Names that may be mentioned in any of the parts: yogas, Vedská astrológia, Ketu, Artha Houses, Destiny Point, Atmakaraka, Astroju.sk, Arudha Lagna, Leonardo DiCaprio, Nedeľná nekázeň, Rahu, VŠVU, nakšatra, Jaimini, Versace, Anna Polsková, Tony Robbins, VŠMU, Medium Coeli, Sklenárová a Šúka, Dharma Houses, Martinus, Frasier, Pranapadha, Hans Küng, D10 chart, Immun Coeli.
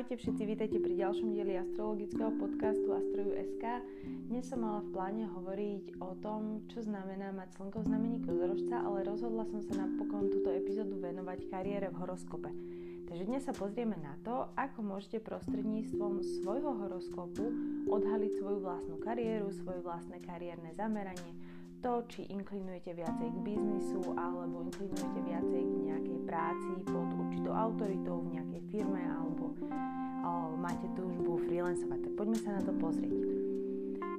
Ahojte všetci, vítajte pri ďalšom dieli astrologického podcastu Astroju.sk. Dnes som mala v pláne hovoriť o tom, čo znamená mať slnko v znamení kozorožca, ale rozhodla som sa napokon túto epizódu venovať kariére v horoskope. Takže dnes sa pozrieme na to, ako môžete prostredníctvom svojho horoskopu odhaliť svoju vlastnú kariéru, svoje vlastné kariérne zameranie, to, či inklinujete viacej k biznisu alebo inklinujete viacej k nejakej práci pod určitou autoritou v nejakej firme alebo máte túžbu freelancovať. Poďme sa na to pozrieť.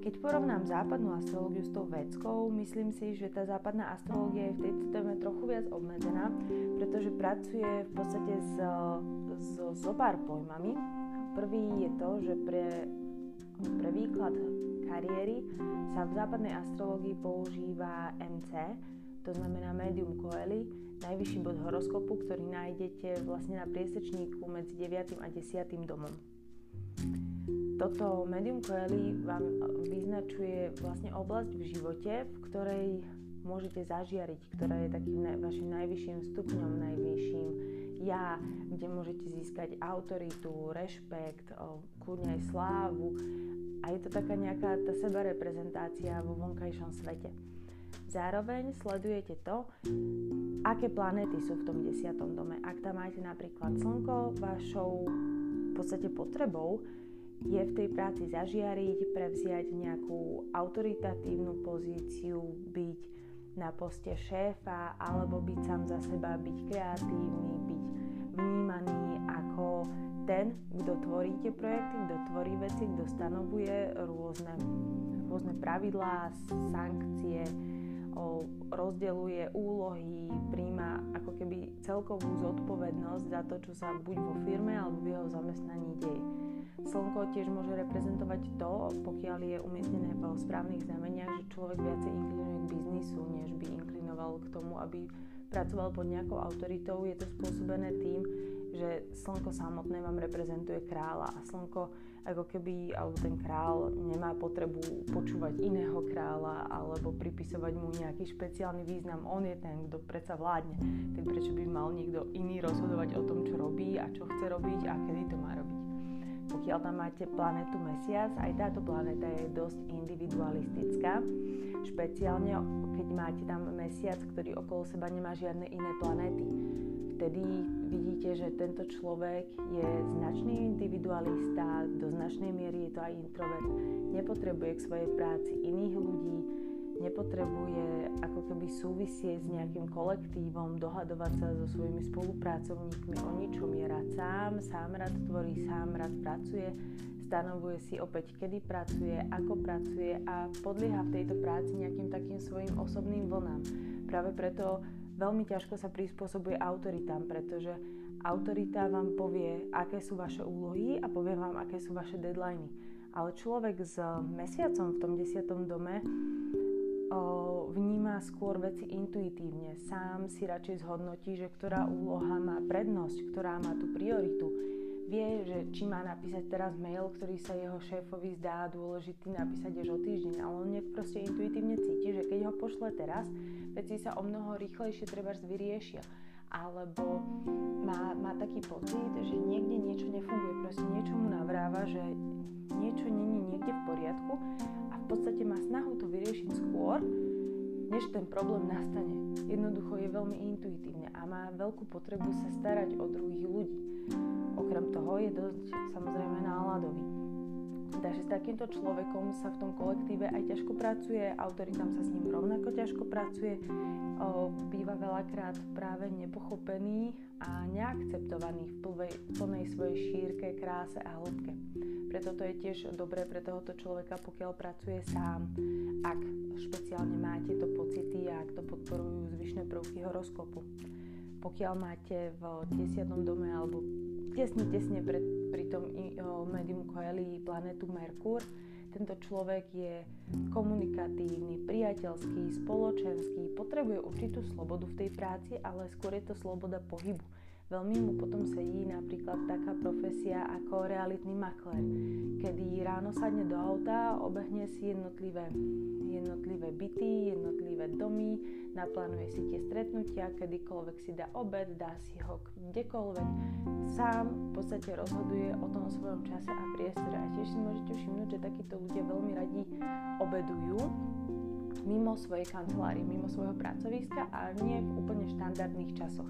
Keď porovnám západnú astrológiu s tou vedskou, myslím si, že tá západná astrológia je v tejto téme trochu viac obmedzená, pretože pracuje v podstate so pár pojmami. Prvý je to, že pre výklad kariéry sa v západnej astrológii používa MC, to znamená Medium Coeli, najvyšší bod horoskopu, ktorý nájdete vlastne na priesečníku medzi 9. a 10. domom. Toto Medium Coeli vám vyznačuje vlastne oblasť v živote, v ktorej môžete zažiariť, ktorá je takým vašim najvyšším stupňom, najvyšším ja, kde môžete získať autoritu, rešpekt, kľudne aj slávu. A je to taká nejaká tá sebareprezentácia vo vonkajšom svete. Zároveň sledujete to, aké planéty sú v tom 10. dome. Ak tam máte napríklad slnko, vašou v podstate potrebou je v tej práci zažiariť, prevziať nejakú autoritatívnu pozíciu, byť na poste šéfa, alebo byť sám za seba, byť kreatívny, byť vnímaný ako ten, kto tvorí tie projekty, kto tvorí veci, kto stanovuje rôzne pravidlá, sankcie, rozdeľuje úlohy, prijíma ako keby celkovú zodpovednosť za to, čo sa buď vo firme alebo v jeho zamestnaní deje. Slnko tiež môže reprezentovať to, pokiaľ je umiestnené vo správnych znameniach, že človek viacej inklinuje k biznisu, než by inklinoval k tomu, aby pracoval pod nejakou autoritou. Je to spôsobené tým, že slnko samotné vám reprezentuje kráľa a slnko ako keby, alebo ten kráľ nemá potrebu počúvať iného kráľa alebo pripisovať mu nejaký špeciálny význam. On je ten, kto predsa vládne. Tým prečo by mal niekto iný rozhodovať o tom, čo robí a čo chce robiť a kedy to má robiť. Pokiaľ tam máte planetu Mesiac, aj táto planéta je dosť individualistická. Špeciálne, keď máte tam Mesiac, ktorý okolo seba nemá žiadne iné planéty. Vtedy vidíte, že tento človek je značný individualista, do značnej miery je to aj introvert, nepotrebuje k svojej práci iných ľudí, nepotrebuje ako keby súvisieť s nejakým kolektívom, dohadovať sa so svojimi spolupracovníkmi o ničom, je rád sám rád tvorí, sám rád pracuje, stanovuje si opäť, kedy pracuje, ako pracuje a podlieha v tejto práci nejakým takým svojim osobným vlnám. Práve preto veľmi ťažko sa prispôsobuje autoritám, pretože autorita vám povie, aké sú vaše úlohy a povie vám, aké sú vaše deadliny. Ale človek s mesiacom v tom 10. dome vníma skôr veci intuitívne. Sám si radšej zhodnotí, že ktorá úloha má prednosť, ktorá má tú prioritu. Vie, že či má napísať teraz mail, ktorý sa jeho šéfovi zdá dôležitý napísať až o týždeň, ale on nejak proste intuitívne cíti, že keď ho pošle teraz, veci sa o mnoho rýchlejšie trebárs vyriešia. Alebo má taký pocit, že niekde niečo nefunguje, proste niečo mu navráva, že niečo není niekde v poriadku a v podstate má snahu to vyriešiť skôr, než ten problém nastane. Jednoducho je veľmi intuitívne a má veľkú potrebu sa starať o druhých ľudí. Okrem toho je dosť samozrejme náladový. Takže s takýmto človekom sa v tom kolektíve aj ťažko pracuje, autoritám sa s ním rovnako ťažko pracuje, býva veľakrát práve nepochopený a neakceptovaný v plnej svojej šírke, kráse a hĺbke. Preto to je tiež dobré pre tohoto človeka, pokiaľ pracuje sám, ak špeciálne máte to pocity a ak to podporujú zvyšné prvky horoskopu. Pokiaľ máte v 10. dome alebo tesne pri tom Medium Coeli planetu Merkur, tento človek je komunikatívny, priateľský, spoločenský, potrebuje určitú slobodu v tej práci, ale skôr je to sloboda pohybu. Veľmi mu potom sedí napríklad taká profesia ako realitný maklér, kedy ráno sadne do auta, obehne si jednotlivé byty, jednotlivé domy, naplánuje si tie stretnutia, kedykoľvek si dá obed, dá si ho kdekoľvek. Sám v podstate rozhoduje o tom svojom čase a priestore. A tiež si môžete všimnúť, že takíto ľudia veľmi radi obedujú mimo svojej kancelárie, mimo svojho pracoviska a nie v úplne štandardných časoch.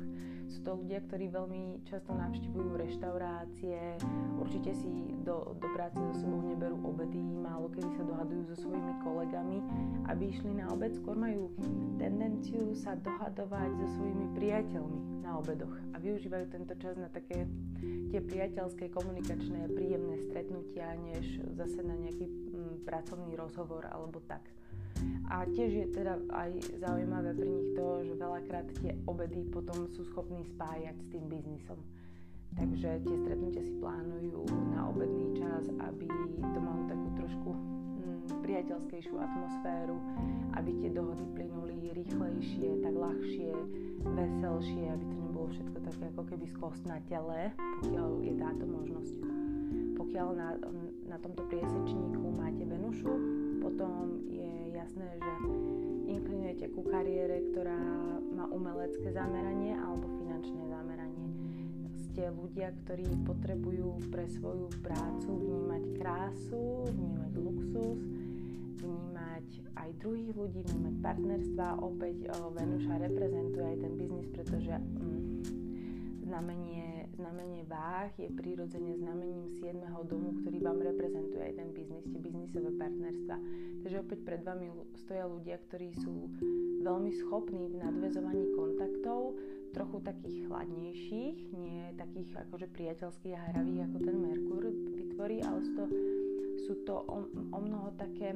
Sú to ľudia, ktorí veľmi často navštevujú reštaurácie, určite si do práce so sebou neberú obedy, málo kedy sa dohadujú so svojimi kolegami, aby išli na obed, skôr majú tendenciu sa dohadovať so svojimi priateľmi na obedoch a využívajú tento čas na také tie priateľské, komunikačné, príjemné stretnutia, než zase na nejaký pracovný rozhovor alebo tak. A tiež je teda aj zaujímavé pri nich to, že veľakrát tie obedy potom sú schopní spájať s tým biznisom. Takže tie stretnutia si plánujú na obedný čas, aby to malo takú trošku priateľskejšiu atmosféru, aby tie dohody plynuli rýchlejšie, tak ľahšie, veselšie, aby to nebolo všetko také ako keby skostnatelé, pokiaľ je táto možnosť. Pokiaľ na tomto priesečníku máte Venušu, potom je jasné, že inklinujete ku kariére, ktorá má umelecké zameranie alebo finančné zameranie. Ste ľudia, ktorí potrebujú pre svoju prácu vnímať krásu, vnímať luxus, vnímať aj druhých ľudí, vnímať partnerstva. Opäť Venuša reprezentuje aj ten biznis, pretože znamenie váh je prirodzene znamením 7. domu, ktorý vám reprezentuje aj ten biznis, tie biznisové partnerstva. Takže opäť pred vami stoja ľudia, ktorí sú veľmi schopní v nadväzovaní kontaktov, trochu takých chladnejších, nie takých akože priateľských a hravých, ako ten Merkur vytvorí, ale sú to o mnoho také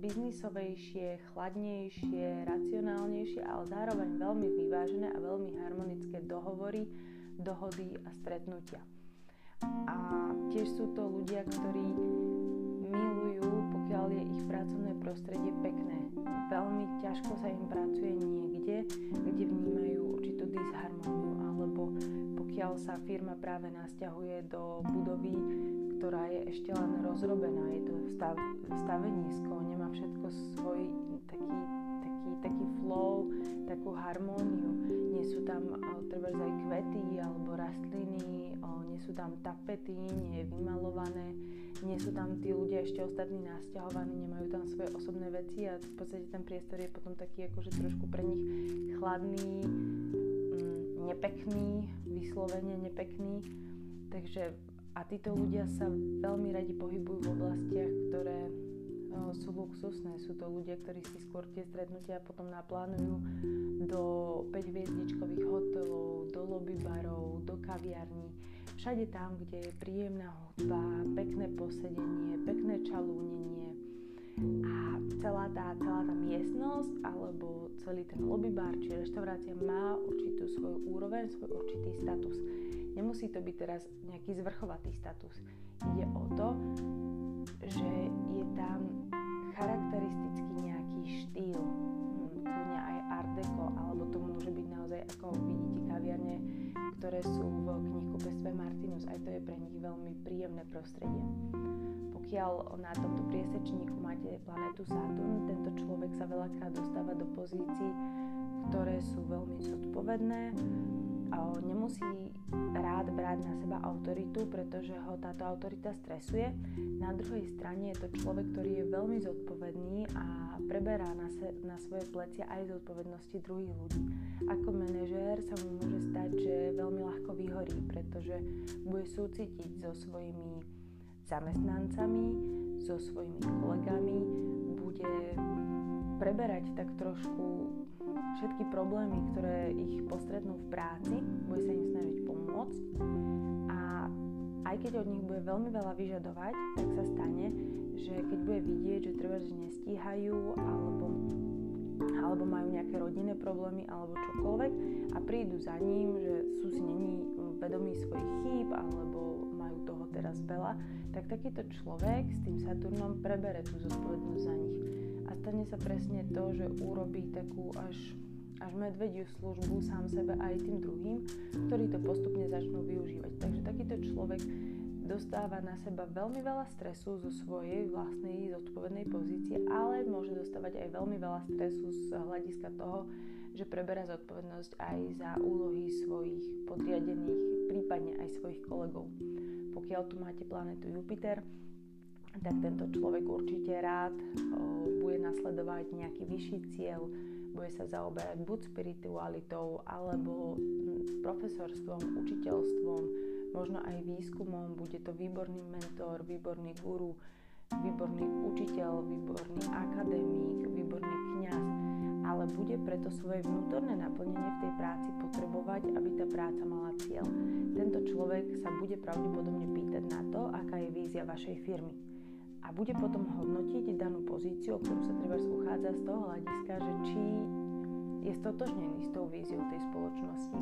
biznisovejšie, chladnejšie, racionálnejšie, ale zároveň veľmi vyvážené a veľmi harmonické dohovory, dohody a stretnutia. A tiež sú to ľudia, ktorí milujú, pokiaľ je ich pracovné prostredie pekné. Veľmi ťažko sa im pracuje niekde, kde vnímajú určitú disharmóniu, alebo pokiaľ sa firma práve nasťahuje do budovy, ktorá je ešte len rozrobená, je to stavenisko, nemá všetko svoj taký flow, takú harmóniu. Nie sú tam treba aj kvety alebo rastliny, nie sú tam tapety, nie je vymalované, nie sú tam tí ľudia ešte ostatní nasťahovaní, nemajú tam svoje osobné veci a v podstate ten priestor je potom taký akože trošku pre nich chladný, nepekný, vyslovene nepekný. Takže a títo ľudia sa veľmi radi pohybujú v oblastiach, ktoré sú luxusné. Sú to ľudia, ktorí si skôr tie stretnutia potom naplánujú do 5-hviezdičkových hotelov, do lobby barov, do kaviarní. Všade tam, kde je príjemná hudba, pekné posedenie, pekné čalúnenie a celá tá miestnosť alebo celý ten lobby bar či reštaurácia má určitú svoju úroveň, svoj určitý status. Nemusí to byť teraz nejaký zvrchovatý status. Ide o to, že je tam charakteristický nejaký štýl, kľudne aj art deco, alebo to môže byť naozaj, ako vidíte, kaviarne, ktoré sú v knihkupectve Martinus. Aj to je pre nich veľmi príjemné prostredie. Pokiaľ na tomto priesečníku máte planetu Saturn, tento človek sa veľakrát dostáva do pozícií, ktoré sú veľmi zodpovedné, nemusí rád brať na seba autoritu, pretože ho táto autorita stresuje. Na druhej strane je to človek, ktorý je veľmi zodpovedný a preberá na svoje plecia aj zodpovednosti druhých ľudí. Ako manažér sa mu môže stať, že veľmi ľahko vyhorí, pretože bude súcitiť so svojimi zamestnancami, so svojimi kolegami, bude preberať tak trošku všetky problémy, ktoré ich postretnú v práci, bude sa im snažiť pomôcť a aj keď od nich bude veľmi veľa vyžadovať, tak sa stane, že keď bude vidieť, že treba, že nestíhajú alebo majú nejaké rodinné problémy alebo čokoľvek a prídu za ním, že sú si není vedomí svojich chýb alebo majú toho teraz veľa, tak takýto človek s tým Saturnom prebere tú zodpovednosť za nich. A stane sa presne to, že urobí takú až medvediu službu sám sebe aj tým druhým, ktorí to postupne začnú využívať. Takže takýto človek dostáva na seba veľmi veľa stresu zo svojej vlastnej zodpovednej pozície, ale môže dostávať aj veľmi veľa stresu z hľadiska toho, že preberá zodpovednosť aj za úlohy svojich podriadených, prípadne aj svojich kolegov. Pokiaľ tu máte planetu Jupiter, tak tento človek určite rád bude nasledovať nejaký vyšší cieľ, bude sa zaoberať buď spiritualitou, alebo profesorstvom, učiteľstvom, možno aj výskumom. Bude to výborný mentor, výborný guru, výborný učiteľ, výborný akademik, výborný kňaz, ale bude preto svoje vnútorné naplnenie v tej práci potrebovať, aby tá práca mala cieľ. Tento človek sa bude pravdepodobne pýtať na to, aká je vízia vašej firmy. A bude potom hodnotiť danú pozíciu, o ktorú sa treba uchádza z toho hľadiska, že či je stotožnený s tou víziou tej spoločnosti,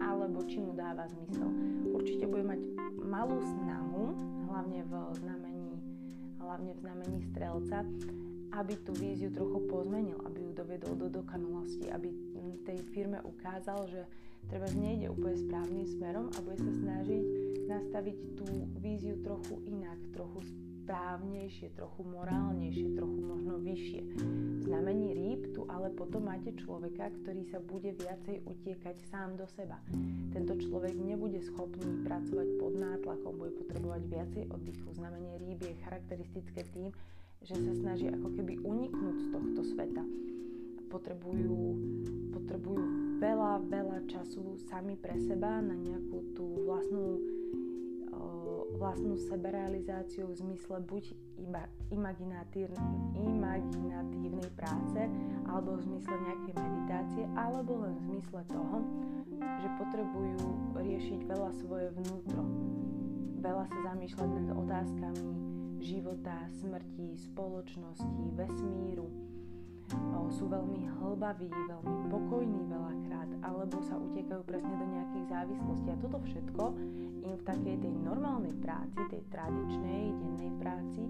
alebo či mu dáva zmysel. Určite bude mať malú snahu, hlavne v znamení strelca, aby tú víziu trochu pozmenil, aby ju dovedol do dokonalosti, aby tej firme ukázal, že treba nejde úplne správnym smerom a bude sa snažiť nastaviť tú víziu trochu inak, trochu správnejšie, trochu morálnejšie, trochu možno vyššie. V znamení rýb tu ale potom máte človeka, ktorý sa bude viacej utiekať sám do seba. Tento človek nebude schopný pracovať pod nátlakom, bude potrebovať viacej oddychu. Znamenie rýb je charakteristické tým, že sa snaží ako keby uniknúť z tohto sveta. Potrebujú veľa času sami pre seba na nejakú tú vlastnú seberealizáciu v zmysle buď iba imaginatívnej práce, alebo v zmysle nejakej meditácie, alebo len v zmysle toho, že potrebujú riešiť veľa svoje vnútro, veľa sa zamýšľať nad otázkami života, smrti, spoločnosti, vesmíru. Sú veľmi hlbaví, veľmi pokojní veľakrát, alebo sa utekajú presne do nejakých závislostí. A toto všetko im v takej tej normálnej práci, tej tradičnej, dennej práci,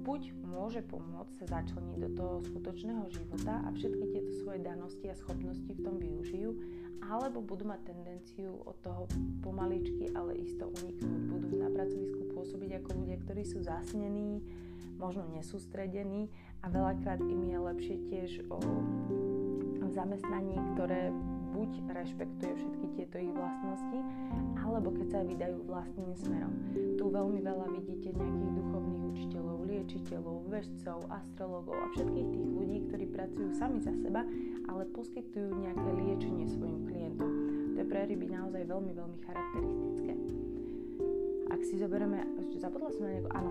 buď môže pomôcť sa začleniť do toho skutočného života a všetky tieto svoje danosti a schopnosti v tom využijú, alebo budú mať tendenciu od toho pomaličky, ale isto uniknúť. Budú na pracovisku pôsobiť ako ľudia, ktorí sú zasnení, možno nesústredení a veľakrát im je lepšie tiež v zamestnaní, ktoré buď rešpektuje všetky tieto ich vlastnosti, alebo keď sa vydajú vlastným smerom. Tu veľmi veľa vidíte nejakých duchovných učiteľov, liečiteľov, veštcov, astrologov a všetkých tých ľudí, ktorí pracujú sami za seba, ale poskytujú nejaké liečenie svojim klientom. To je pre ryby naozaj veľmi charakteristické. Ak si zoberieme, zabudla som na nejakú, áno,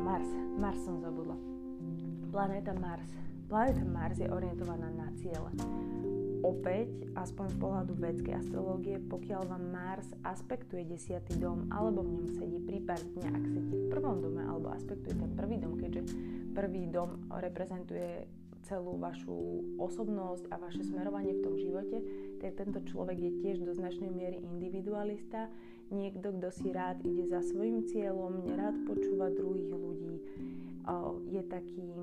Mars som zabudla. Planéta Mars je orientovaná na ciele. Opäť, aspoň z pohľadu vedskej astrológie, pokiaľ vám Mars aspektuje 10. dom, alebo v ňom sedí, prípadne ak sedí v prvom dome, alebo aspektuje ten prvý dom, keďže prvý dom reprezentuje celú vašu osobnosť a vaše smerovanie v tom živote, tak tento človek je tiež do značnej miery individualista, niekto, kto si rád ide za svojím cieľom, nerád počúva druhých ľudí, je taký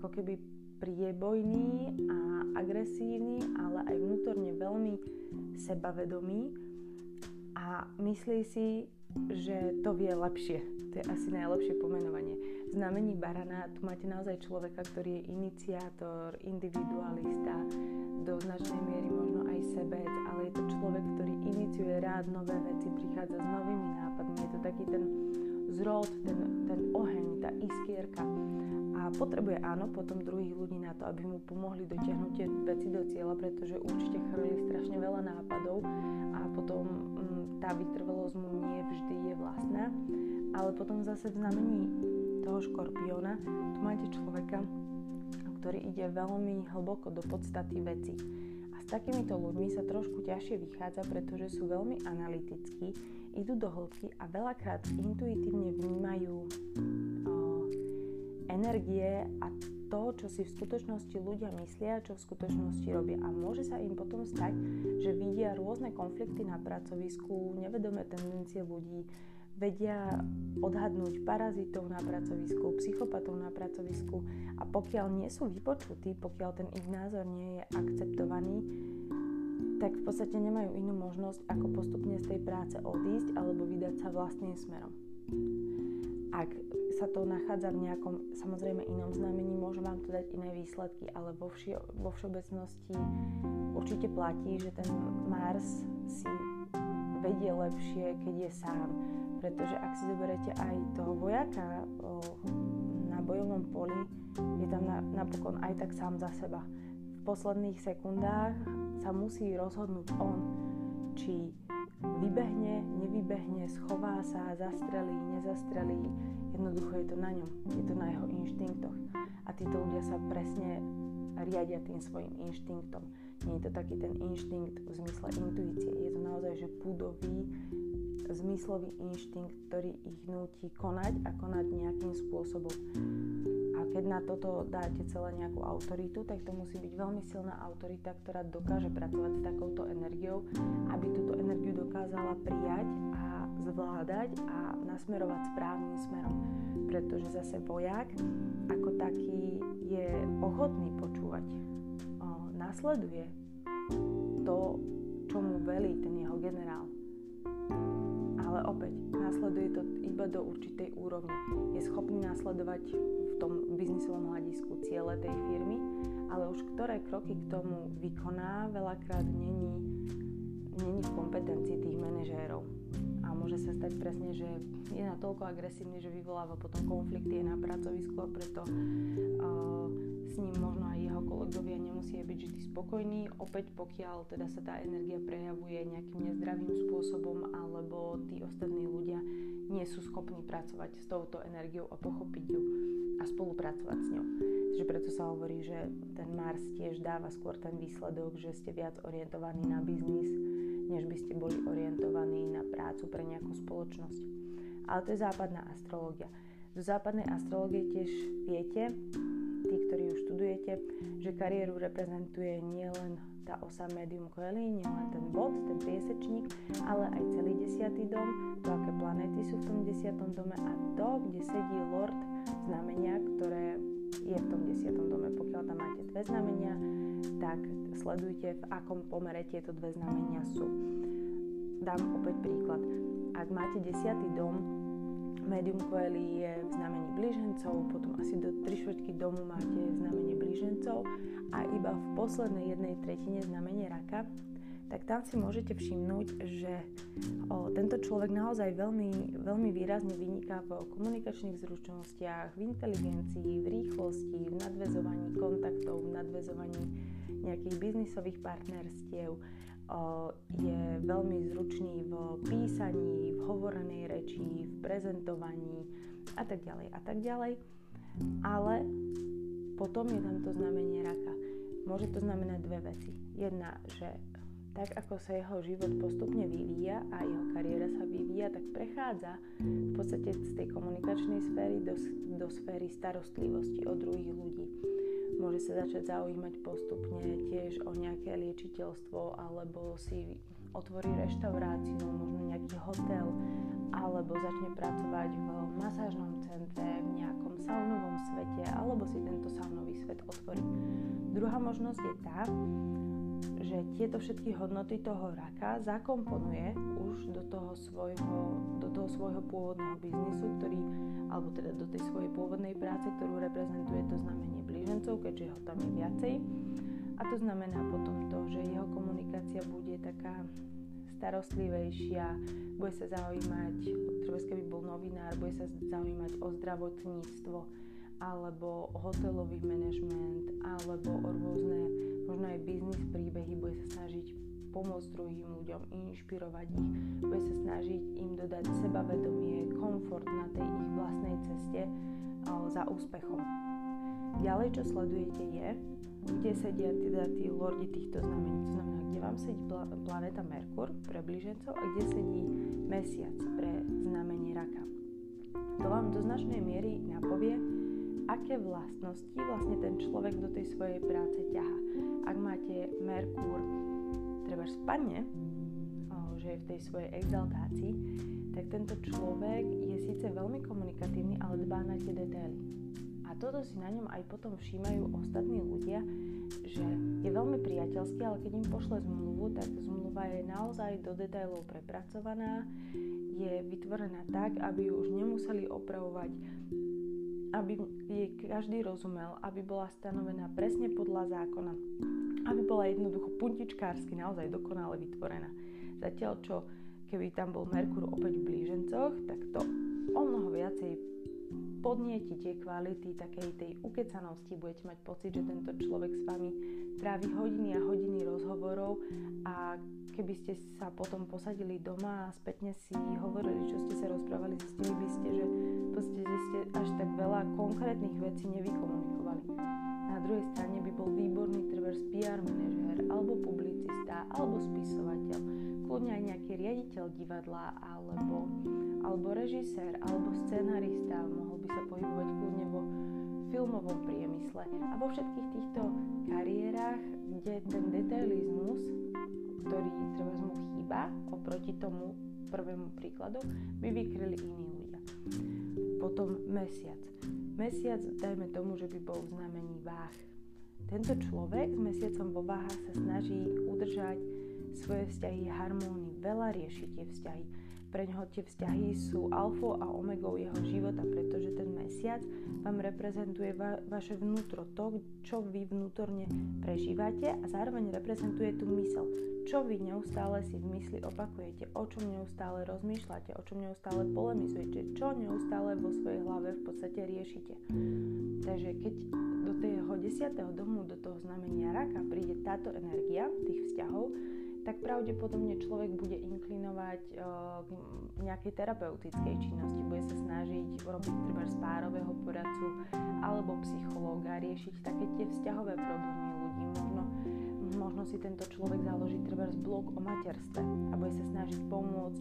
ako keby priebojný a agresívny, ale aj vnútorne veľmi sebavedomý a myslí si, že to vie lepšie. To je asi najlepšie pomenovanie. V znamení barana tu máte naozaj človeka, ktorý je iniciátor, individualista, do značnej miery možno aj sebec, ale je to človek, ktorý iniciuje rád nové veci, prichádza s novými nápadmi. Je to taký ten zrod, ten oheň, tá iskierka. A potrebuje áno potom druhých ľudí na to, aby mu pomohli dotiahnuť tie veci do cieľa, pretože určite chrlí strašne veľa nápadov a potom tá vytrvalosť mu nie vždy je vlastná. Ale potom zase v znamení toho škorpióna tu máte človeka, ktorý ide veľmi hlboko do podstaty veci. A s takýmito ľuďmi sa trošku ťažšie vychádza, pretože sú veľmi analytickí, idú do hĺbky a veľakrát intuitívne vnímajú energie a to, čo si v skutočnosti ľudia myslia, čo v skutočnosti robia. A môže sa im potom stať, že vidia rôzne konflikty na pracovisku, nevedomé tendencie ľudí, vedia odhadnúť parazitov na pracovisku, psychopatov na pracovisku a pokiaľ nie sú vypočutí, pokiaľ ten ich názor nie je akceptovaný, tak v podstate nemajú inú možnosť, ako postupne z tej práce odísť alebo vydať sa vlastným smerom. Ak sa to nachádza v nejakom samozrejme inom znamení, môže vám to dať iné výsledky, ale vo všeobecnosti určite platí, že ten Mars si vedie lepšie, keď je sám. Pretože ak si zoberete aj toho vojaka na bojovom poli, je tam napokon aj tak sám za seba. V posledných sekundách sa musí rozhodnúť on, či vybehne, nevybehne, schová sa, zastrelí, nezastrelí. Jednoducho je to na ňom, je to na jeho inštinktoch. A títo ľudia sa presne riadia tým svojim inštinktom. Nie je to taký ten inštinkt v zmysle intuície. Je to naozaj, že púdový, zmyslový inštinkt, ktorý ich núti konať a konať nejakým spôsobom. A keď na toto dáte celé nejakú autoritu, tak to musí byť veľmi silná autorita, ktorá dokáže pracovať s takouto energiou, aby túto energiu dokázala prijať a zvládať a nasmerovať správnym smerom. Pretože zase vojak ako taký je ochotný počúvať. Nasleduje to, čo mu velí ten jeho generál. Ale opäť, následuje to iba do určitej úrovne. Je schopný následovať v tom biznisovom hľadisku ciele tej firmy, ale už ktoré kroky k tomu vykoná, veľakrát není v kompetencii tých manažérov. A môže sa stať presne, že je natoľko agresívny, že vyvoláva potom konflikty na pracovisku a preto s ním možno aj jeho kolegovia nemusia byť vždy spokojní, opäť pokiaľ teda sa tá energia prejavuje nejakým nezdravým spôsobom alebo tí ostatní ľudia nie sú schopní pracovať s touto energiou a pochopiť ju a spolupracovať s ňou. Takže preto sa hovorí, že ten Mars tiež dáva skôr ten výsledok, že ste viac orientovaní na biznis, než by ste boli orientovaní na prácu pre nejakú spoločnosť. Ale to je západná astrológia. Do západnej astrológie tiež viete, tí, ktorí už študujete, že kariéru reprezentuje nielen tá osa Medium Coeli, nielen ten bod, ten priesečník, ale aj celý 10. dom, to, aké planéty sú v tom 10. dome a to, kde sedí lord znamenia, ktoré je v tom 10. dome. Pokiaľ tam máte dve znamenia, tak sledujte, v akom pomere tieto dve znamenia sú. Dám opäť príklad. Ak máte 10. dom, Medium Coeli je v znamení blížencov, potom asi do 3/4 domu máte znamenie blížencov a iba v poslednej 1/3 znamenie raka, tak tam si môžete všimnúť, že tento človek naozaj veľmi, veľmi výrazne vyniká v komunikačných zručnostiach, v inteligencii, v rýchlosti, v nadväzovaní kontaktov, v nadväzovaní nejakých biznisových partnerstiev. Je veľmi zručný v písaní, v hovorenej reči, v prezentovaní a tak ďalej. Ale potom je tam to znamenie raka. Môže to znamenať dve veci. Jedna, že tak ako sa jeho život postupne vyvíja a jeho kariéra sa vyvíja, tak prechádza v podstate z tej komunikačnej sféry do sféry starostlivosti o druhých ľudí. Môže sa začať zaujímať postupne tiež o nejaké liečiteľstvo, alebo si otvorí reštauráciu, možno nejaký hotel, alebo začne pracovať v masážnom centre, v nejakom saunovom svete, alebo si tento saunový svet otvorí. Druhá možnosť je tá, že tieto všetky hodnoty toho raka zakomponuje už do toho svojho pôvodného biznisu, alebo teda do tej svojej pôvodnej práce, ktorú reprezentuje to znamenie blížencov, keďže ho tam je viacej. A to znamená potom to, že jeho komunikácia bude taká starostlivejšia, bude sa zaujímať, trebárs keby bol novinár, bude sa zaujímať o zdravotníctvo, alebo o hotelový manažment, alebo o rôzne, možno aj biznis príbehy, bude sa snažiť pomôcť druhým ľuďom, inšpirovať ich, bude sa snažiť im dodať sebavedomie, komfort na tej ich vlastnej ceste za úspechom. Ďalej, čo sledujete je, kde sedia teda tí lordi týchto znamení, to znamená, kde vám sedí planéta Merkur pre blížencov a kde sedí mesiac pre znamenie raka. To vám do značnej miery napovie, aké vlastnosti vlastne ten človek do tej svojej práce ťahá. Ak máte Merkur treba spadne, že je v tej svojej exaltácii, tak tento človek je síce veľmi komunikatívny, ale dbá na tie detaily. A toto si na ňom aj potom všímajú ostatní ľudia, že je veľmi priateľský, ale keď im pošle zmluvu, tak zmluva je naozaj do detailov prepracovaná, je vytvorená tak, aby ju už nemuseli opravovať, aby jej každý rozumel, aby bola stanovená presne podľa zákona, aby bola jednoducho puntičkársky naozaj dokonale vytvorená. Zatiaľ čo keby tam bol Merkur opäť v blížencoch, tak to o mnoho viacej podnieti tie kvality takej tej ukecanosti. Budete mať pocit, že tento človek s vami trávi hodiny a hodiny rozhovorov a keby ste sa potom posadili doma a spätne si hovorili, čo ste sa rozprávali, zistili by ste, že ste až tak veľa konkrétnych vecí nevykomunikovali. Na druhej strane by bol výborný trebárs PR manažér alebo publicista alebo spisovateľ, kľudne aj nejaký riaditeľ divadla alebo režisér alebo scenarista, mohol by sa pohybovať kľudne vo filmovom priemysle a vo všetkých týchto kariérach, kde ten detailizmus, ktorý treba mu chýba oproti tomu prvému príkladu, by vykryli iní ľudia. Potom Mesiac. Mesiac, dajme tomu, že by bol v znamení váh. Tento človek s Mesiacom vo váhach sa snaží udržať svoje vzťahy harmónii, veľa rieši tie vzťahy. Pre ňoho tie vzťahy sú alfou a omegou jeho života, pretože ten Mesiac vám reprezentuje vaše vnútro, to, čo vy vnútorne prežívate, a zároveň reprezentuje tú myseľ, čo vy neustále si v mysli opakujete, o čom neustále rozmýšľate, o čom neustále polemizujete, čo neustále vo svojej hlave v podstate riešite. Takže keď do toho 10. domu, do toho znamenia Raka príde táto energia tých vzťahov, tak pravdepodobne človek bude inklinovať k nejakej terapeutickej činnosti, bude sa snažiť robiť trebárs párového poradcu alebo psychológa, riešiť také tie vzťahové problémy ľudí. Možno si tento človek založí trebárs blog o materstve a bude sa snažiť pomôcť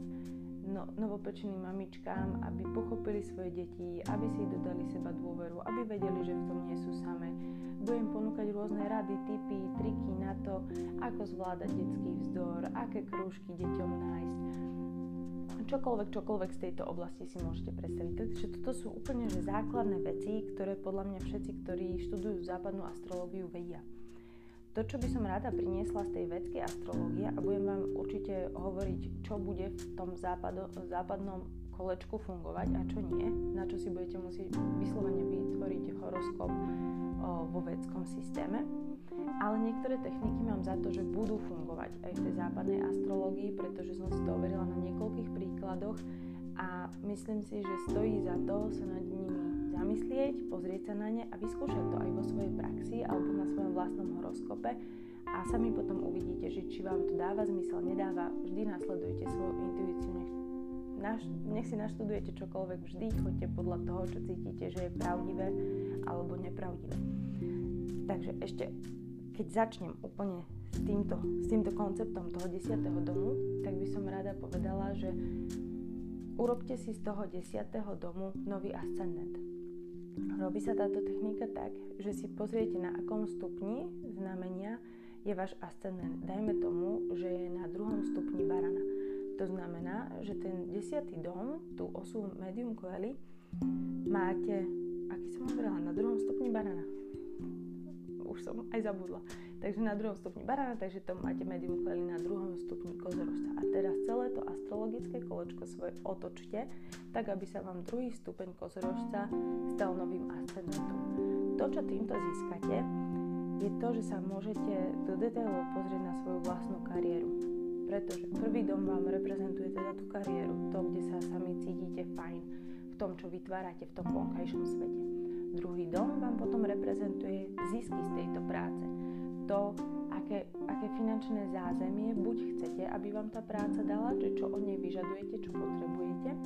novopečeným mamičkám, aby pochopili svoje deti, aby si dodali seba dôveru, aby vedeli, že v tom nie sú samé. Budem ponúkať rôzne rady, tipy, triky na to, ako zvládať detský vzdor, aké krúžky deťom nájsť. Čokoľvek z tejto oblasti si môžete predstaviť. Takže toto sú úplne že základné veci, ktoré podľa mňa všetci, ktorí študujú západnú astrológiu, vedia. To, čo by som rada priniesla z tej vedskej astrológie, a budem vám určite hovoriť, čo bude v tom západnom kolečku fungovať a čo nie, na čo si budete musieť vyslovene vytvoriť horoskop vo vedskom systéme, ale niektoré techniky mám za to, že budú fungovať aj v tej západnej astrológii, pretože som si to overila na niekoľkých príkladoch a myslím si, že stojí za to sa nad nimi zamyslieť, pozrieť sa na ne a vyskúšať to aj vo svojej praxi alebo na svojom vlastnom horoskope a sami potom uvidíte, že či vám to dáva zmysel, nedáva. Vždy nasledujte svoju intuíciu, nech si naštudujete čokoľvek, vždy choďte podľa toho, čo cítite, že je pravdivé alebo nepravdivé. Takže ešte, keď začnem úplne s týmto konceptom toho 10. domu, tak by som rada povedala, že urobte si z toho 10. domu nový ascendent. Robí sa táto technika tak, že si pozriete, na akom stupni znamenia je váš ascendent. Dajme tomu, že je na 2. stupni Barana. To znamená, že ten 10. dom, tú osu Medium Coeli, máte, aký som hovorila, na 2. stupni Barana. Už som aj zabudla. Takže na 2. stupni Barana, takže to máte Medium Coeli na 2. stupni Kozorožca. A teraz celé to astrologické kolečko svoje otočte, tak aby sa vám 2. stupeň Kozorožca stal novým ascendentom. To, čo týmto získate, je to, že sa môžete do detailov pozrieť na svoju vlastnú kariéru. Pretože prvý dom vám reprezentuje teda tú kariéru, to, kde sa sami cítite fajn v tom, čo vytvárate v tom vonkajšom svete. Druhý dom vám potom reprezentuje zisky z tejto práce, to, aké finančné zázemie buď chcete, aby vám tá práca dala, že čo od nej vyžadujete, čo potrebujete,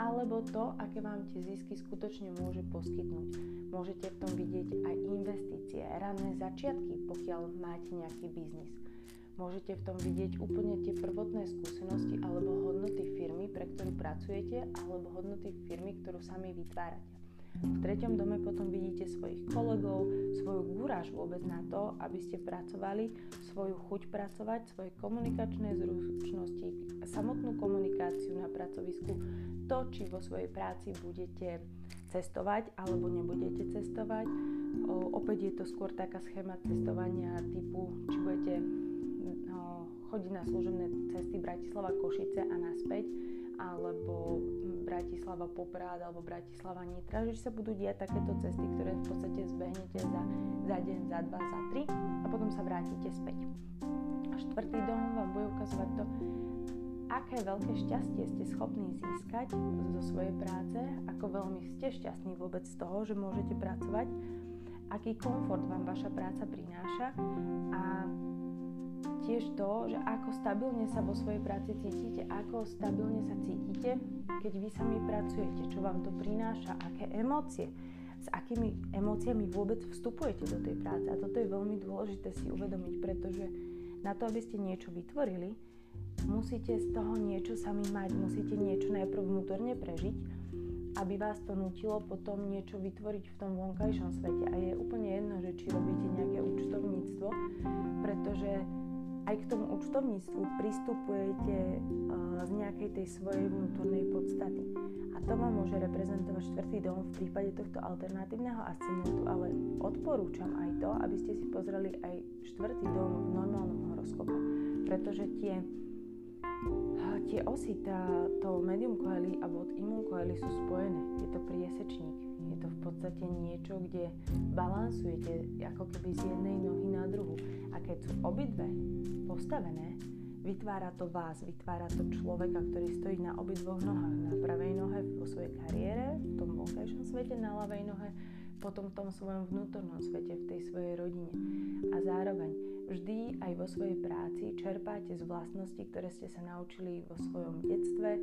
alebo to, aké vám tie zisky skutočne môže poskytnúť. Môžete v tom vidieť aj investície, rané začiatky, pokiaľ máte nejaký biznis. Môžete v tom vidieť úplne tie prvotné skúsenosti alebo hodnoty firmy, pre ktorú pracujete, alebo hodnoty firmy, ktorú sami vytvárate. V 3. dome potom vidíte svojich kolegov, svoju guráž vôbec na to, aby ste pracovali, svoju chuť pracovať, svoje komunikačné zručnosti, samotnú komunikáciu na pracovisku, to, či vo svojej práci budete cestovať alebo nebudete cestovať. Opäť je to skôr taká schéma cestovania typu, či budete chodiť na služobné cesty Bratislava, Košice a naspäť, alebo Bratislava Poprad alebo Bratislava Nitra, že sa budú diať takéto cesty, ktoré v podstate zbehnete za deň, za dva, za tri a potom sa vrátite späť. A 4. dom vám bude ukazovať to, aké veľké šťastie ste schopní získať zo svojej práce, ako veľmi ste šťastní vôbec z toho, že môžete pracovať, aký komfort vám vaša práca prináša a tiež to, že ako stabilne sa vo svojej práci cítite, ako stabilne sa cítite, keď vy sami pracujete, čo vám to prináša, aké emócie, s akými emóciami vôbec vstupujete do tej práce. A toto je veľmi dôležité si uvedomiť, pretože na to, aby ste niečo vytvorili, musíte z toho niečo sami mať, musíte niečo najprv vnútorne prežiť, aby vás to nutilo potom niečo vytvoriť v tom vonkajšom svete. A je úplne jedno, že či robíte nejaké účtovníctvo, pretože aj k tomu účtovníctvu pristupujete z nejakej tej svojej vnútornej podstaty. A to vám môže reprezentovať 4. dom v prípade tohto alternatívneho ascendentu, ale odporúčam aj to, aby ste si pozreli aj 4. dom v normálnom horoskope, pretože tie osy, to Medium Coeli a Immun Coeli sú spojené. Je to priesečník. Je to v podstate niečo, kde balansujete ako keby z jednej nohy na druhú. A keď sú obidve postavené, vytvára to vás, vytvára to človeka, ktorý stojí na obidvoch nohách. Na pravej nohe vo svojej kariére, v tom vonkajšom svete, na ľavej nohe, potom v tom svojom vnútornom svete, v tej svojej rodine. A zároveň vždy aj vo svojej práci čerpáte z vlastností, ktoré ste sa naučili vo svojom detstve,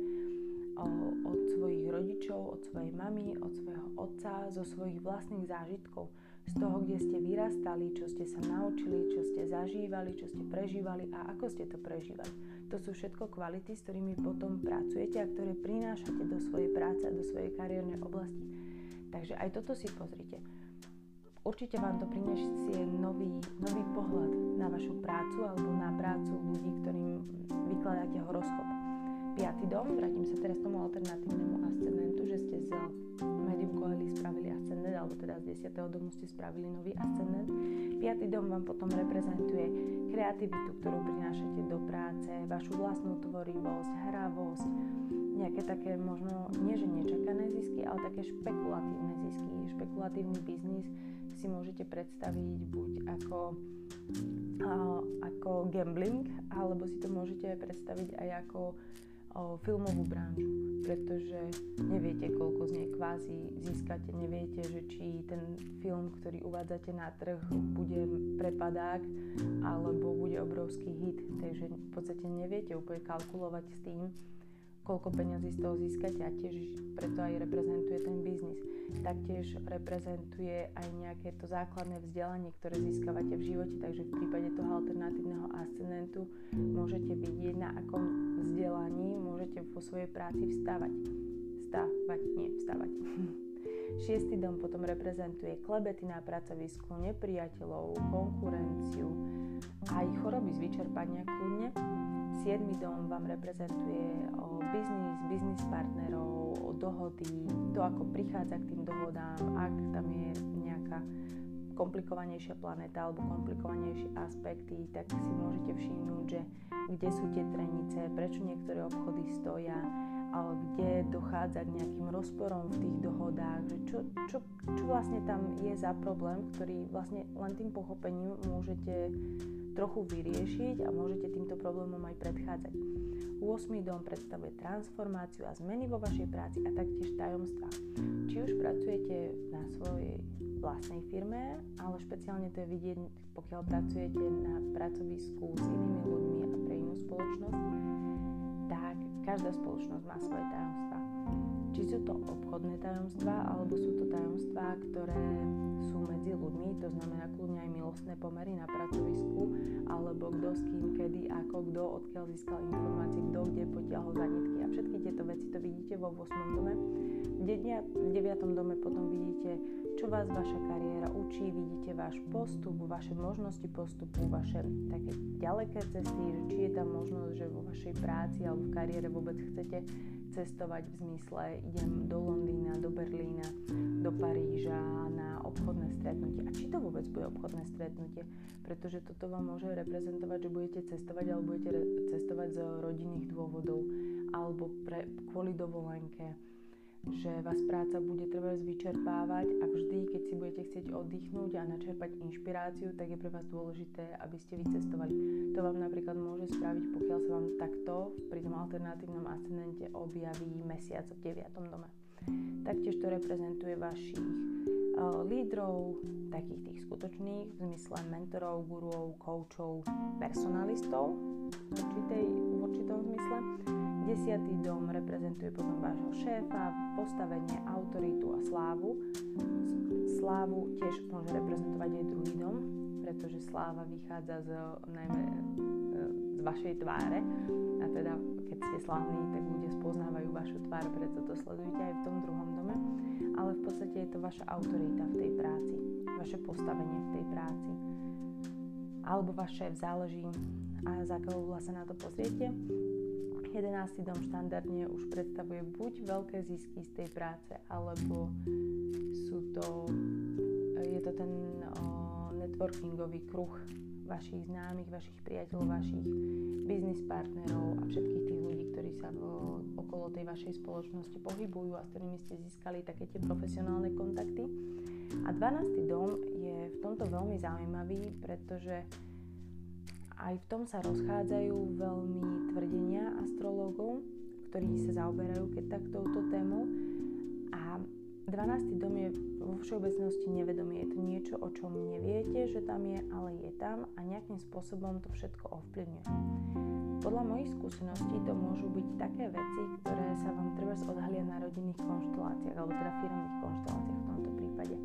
od svojich rodičov, od svojej mamy, od svojho otca, zo svojich vlastných zážitkov, z toho, kde ste vyrastali, čo ste sa naučili, čo ste zažívali, čo ste prežívali a ako ste to prežívali. To sú všetko kvality, s ktorými potom pracujete a ktoré prinášate do svojej práce a do svojej kariérnej oblasti. Takže aj toto si pozrite. Určite vám to prinesie nový pohľad na vašu prácu alebo na prácu ľudí, ktorým vykladáte horoskop. 5. dom, vrátim sa teraz tomu alternatívnemu ascendentu, že ste z Medium Coeli spravili ascendent, alebo teda z 10. domu ste spravili nový ascendent. 5. dom vám potom reprezentuje kreativitu, ktorú prinášate do práce, vašu vlastnú tvorivosť, hravosť, nejaké také možno, nie že nečakané zisky, ale také špekulatívne zisky. Špekulatívny biznis si môžete predstaviť buď ako gambling, alebo si to môžete aj predstaviť aj ako filmovú branžu, pretože neviete, koľko z nej kvázi získate, neviete, že či ten film, ktorý uvádzate na trh, bude prepadák alebo bude obrovský hit, takže v podstate neviete úplne kalkulovať s tým, koľko peňazí z toho získate a tiež preto aj reprezentuje ten biznis. Taktiež reprezentuje aj nejaké to základné vzdelanie, ktoré získavate v živote, takže v prípade toho alternatívneho ascendentu môžete vidieť, na akom vzdelaní môžete vo svojej práci vstávať. 6. dom potom reprezentuje klebety na pracovisku, nepriateľov, konkurenciu, aj choroby z vyčerpania kľudne. 7. dom vám reprezentuje biznis partnerov, dohody, to ako prichádza k tým dohodám, ak tam je nejaká komplikovanejšia planéta alebo komplikovanejšie aspekty, tak si môžete všimnúť, že kde sú tie trenice, prečo niektoré obchody stoja, kde dochádza k nejakým rozporom v tých dohodách, že čo vlastne tam je za problém, ktorý vlastne len tým pochopením môžete trochu vyriešiť a môžete týmto problémom aj predchádzať. 8. dom predstavuje transformáciu a zmeny vo vašej práci a taktiež tajomstvá. Či už pracujete na svojej vlastnej firme, ale špeciálne to je vidieť, pokiaľ pracujete na pracovisku s inými ľuďmi a pre inú spoločnosť, tak každá spoločnosť má svoje tajomstvá. Či sú to obchodné tajomstvá, alebo sú to tajomstvá, ktoré sú medzi ľuďmi, to znamená kľudne aj milostné pomery na pracovisku, alebo kto s kým, kedy, ako, kto odkiaľ získal informácie, kto kde potiahol zanitky a všetky tieto veci to vidíte vo 8. dome. V 9. dome potom vidíte, čo vás vaša kariéra učí, vidíte váš postup, vaše možnosti postupu, vaše také ďaleké cesty, či je tam možnosť, že vo vašej práci alebo v kariére vôbec chcete cestovať v zmysle idem do Londýna, do Berlína, do Paríža na obchodné stretnutie. A či to vôbec bude obchodné stretnutie? Pretože toto vám môže reprezentovať, že budete cestovať alebo budete cestovať z rodinných dôvodov alebo kvôli dovolenke, že vás práca bude treba vyčerpávať a vždy, keď si budete chcieť oddychnúť a načerpať inšpiráciu, tak je pre vás dôležité, aby ste vycestovali. To vám napríklad môže spraviť, pokiaľ sa vám takto pri tom alternatívnom ascendente objaví mesiac v 9. dome. Taktiež to reprezentuje vašich lídrov, takých tých skutočných, v zmysle mentorov, guruov, koučov, personalistov v určitom zmysle. 10. dom reprezentuje potom vášho šéfa, postavenie, autoritu a slávu. Slávu tiež môže reprezentovať aj druhý dom, pretože sláva vychádza najmä z vašej tváre. A teda, keď ste slávni, tak ľudia spoznávajú vašu tvár, preto to sledujete aj v tom druhom dome. Ale v podstate je to vaša autorita v tej práci, vaše postavenie v tej práci. Alebo váš šéf, záleží a za akého uhla sa na to pozriete. 11. dom štandardne už predstavuje buď veľké zisky z tej práce, alebo je to ten networkingový kruh vašich známych, vašich priateľov, vašich biznis partnerov a všetkých tých ľudí, ktorí sa okolo tej vašej spoločnosti pohybujú a s ktorými ste získali také tie profesionálne kontakty. A 12. dom je v tomto veľmi zaujímavý, pretože aj v tom sa rozchádzajú veľmi tvrdenia astrológov, ktorí sa zaoberajú keď tak touto témou. A 12. dom je vo všeobecnosti nevedomie. Je to niečo, o čom neviete, že tam je, ale je tam a nejakým spôsobom to všetko ovplyvňuje. Podľa mojich skúseností to môžu byť také veci, ktoré sa vám trebárs odhalia na rodinných konšteláciách, alebo teda firmných konšteláciách v tomto prípade.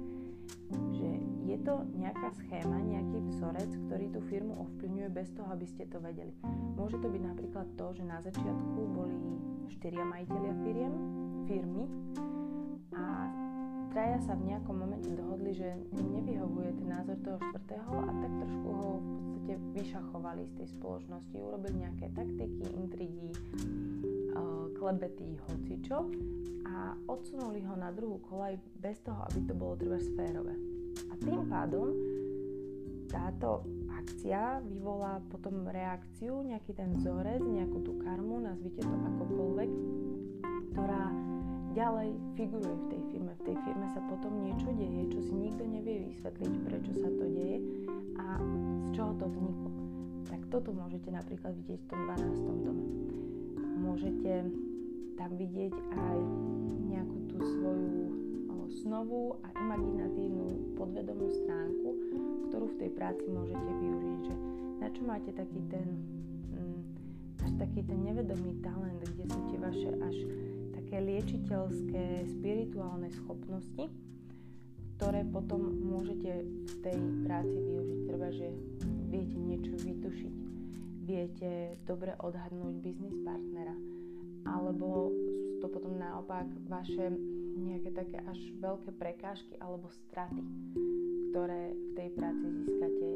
Že je to nejaká schéma, nejaký vzorec, ktorý tú firmu ovplyvňuje bez toho, aby ste to vedeli. Môže to byť napríklad to, že na začiatku boli 4 majitelia firmy a 3 sa v nejakom momente dohodli, že nevyhovuje ten názor toho 4. a tak trošku ho v podstate vyšachovali z tej spoločnosti, urobili nejaké taktiky, intrigy, klebety, hocičo a odsunuli ho na druhú koľaj bez toho, aby to bolo treba sférové. A tým pádom táto akcia vyvolá potom reakciu, nejaký ten vzorec, nejakú tú karmu, nazvite to akokoľvek, ktorá ďalej figuruje v tej firme. V tej firme sa potom niečo deje, čo si nikto nevie vysvetliť, prečo sa to deje a z čoho to vzniklo. Tak toto môžete napríklad vidieť v tom 12. dome. Môžete tam vidieť aj nejakú tú svoju snovú a imaginatívnu podvedomú stránku, ktorú v tej práci môžete využiť, že na čo máte taký ten nevedomý talent, kde sú tie vaše až také liečiteľské, spirituálne schopnosti, ktoré potom môžete v tej práci využiť. Treba, že viete niečo vytušiť, viete dobre odhadnúť biznis partnera, alebo sú to potom naopak vaše nejaké také až veľké prekážky alebo straty, ktoré v tej práci získate.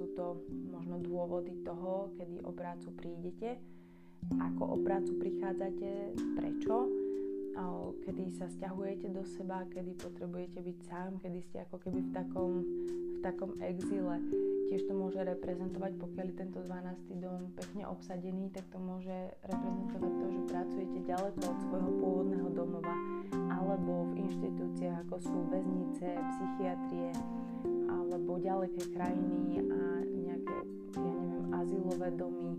Sú to možno dôvody toho, kedy o prácu prídete, ako o prácu prichádzate, prečo, kedy sa sťahujete do seba, kedy potrebujete byť sám, kedy ste ako keby v takom exíle. Tiež to môže reprezentovať, pokiaľ je tento 12. dom pekne obsadený, tak to môže reprezentovať to, že pracujete ďaleko od svojho pôvodného domova alebo v inštitúciách, ako sú väznice, psychiatrie alebo ďaleké krajiny a nejaké, azylové domy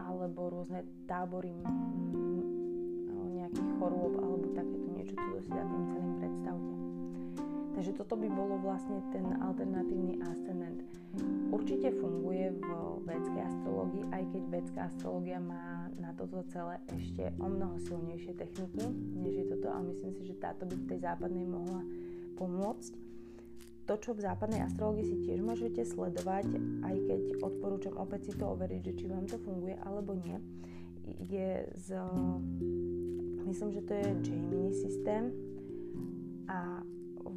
alebo rôzne tábory nejakých chorôb alebo takéto niečo. Tu si za tým celým predstavte. Takže toto by bolo vlastne ten alternatívny ascendent. Určite funguje v védskej astrológii, aj keď védská astrológia má na toto celé ešte omnoho silnejšie techniky, než je toto, a myslím si, že táto by v tej západnej mohla pomôcť. To, čo v západnej astrológii si tiež môžete sledovať, aj keď odporúčam opäť si to overiť, že či vám to funguje alebo nie, je myslím, že to je Jaimini systém a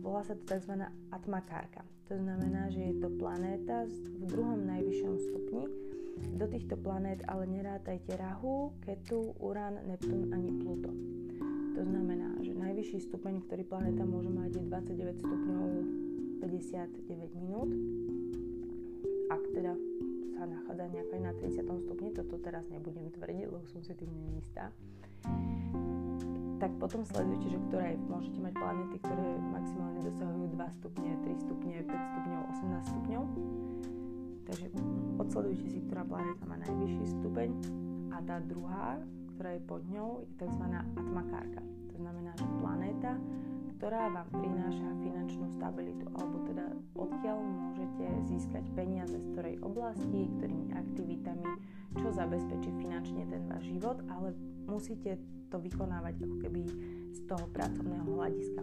volá sa to tzv. Atmakaraka. To znamená, že je to planéta v druhom najvyššom stupni. Do týchto planét ale nerátajte Rahu, Ketu, Uran, Neptún ani Pluto. To znamená, že najvyšší stupeň, ktorý planéta môže mať, je 29 stupňov 59 minút, ak teda sa nachádza nejaká na 30. stupni, toto teraz nebudem tvrdiť, lebo som si tým neistá. Tak potom sledujte, že ktoré môžete mať planéty, ktoré maximálne dosahujú 2 stupne, 3 stupne, 5 stupňov, 18 stupňov. Takže odsledujte si, ktorá planéta má najvyšší stupeň, a tá druhá, ktorá je pod ňou, je tzv. Atmakárka. To znamená, že planéta, ktorá vám prináša finančnú stabilitu, alebo teda odkiaľ môžete získať peniaze, z ktorej oblasti, ktorými aktivitami, čo zabezpečí finančne ten váš život, ale musíte to vykonávať ako keby z toho pracovného hľadiska.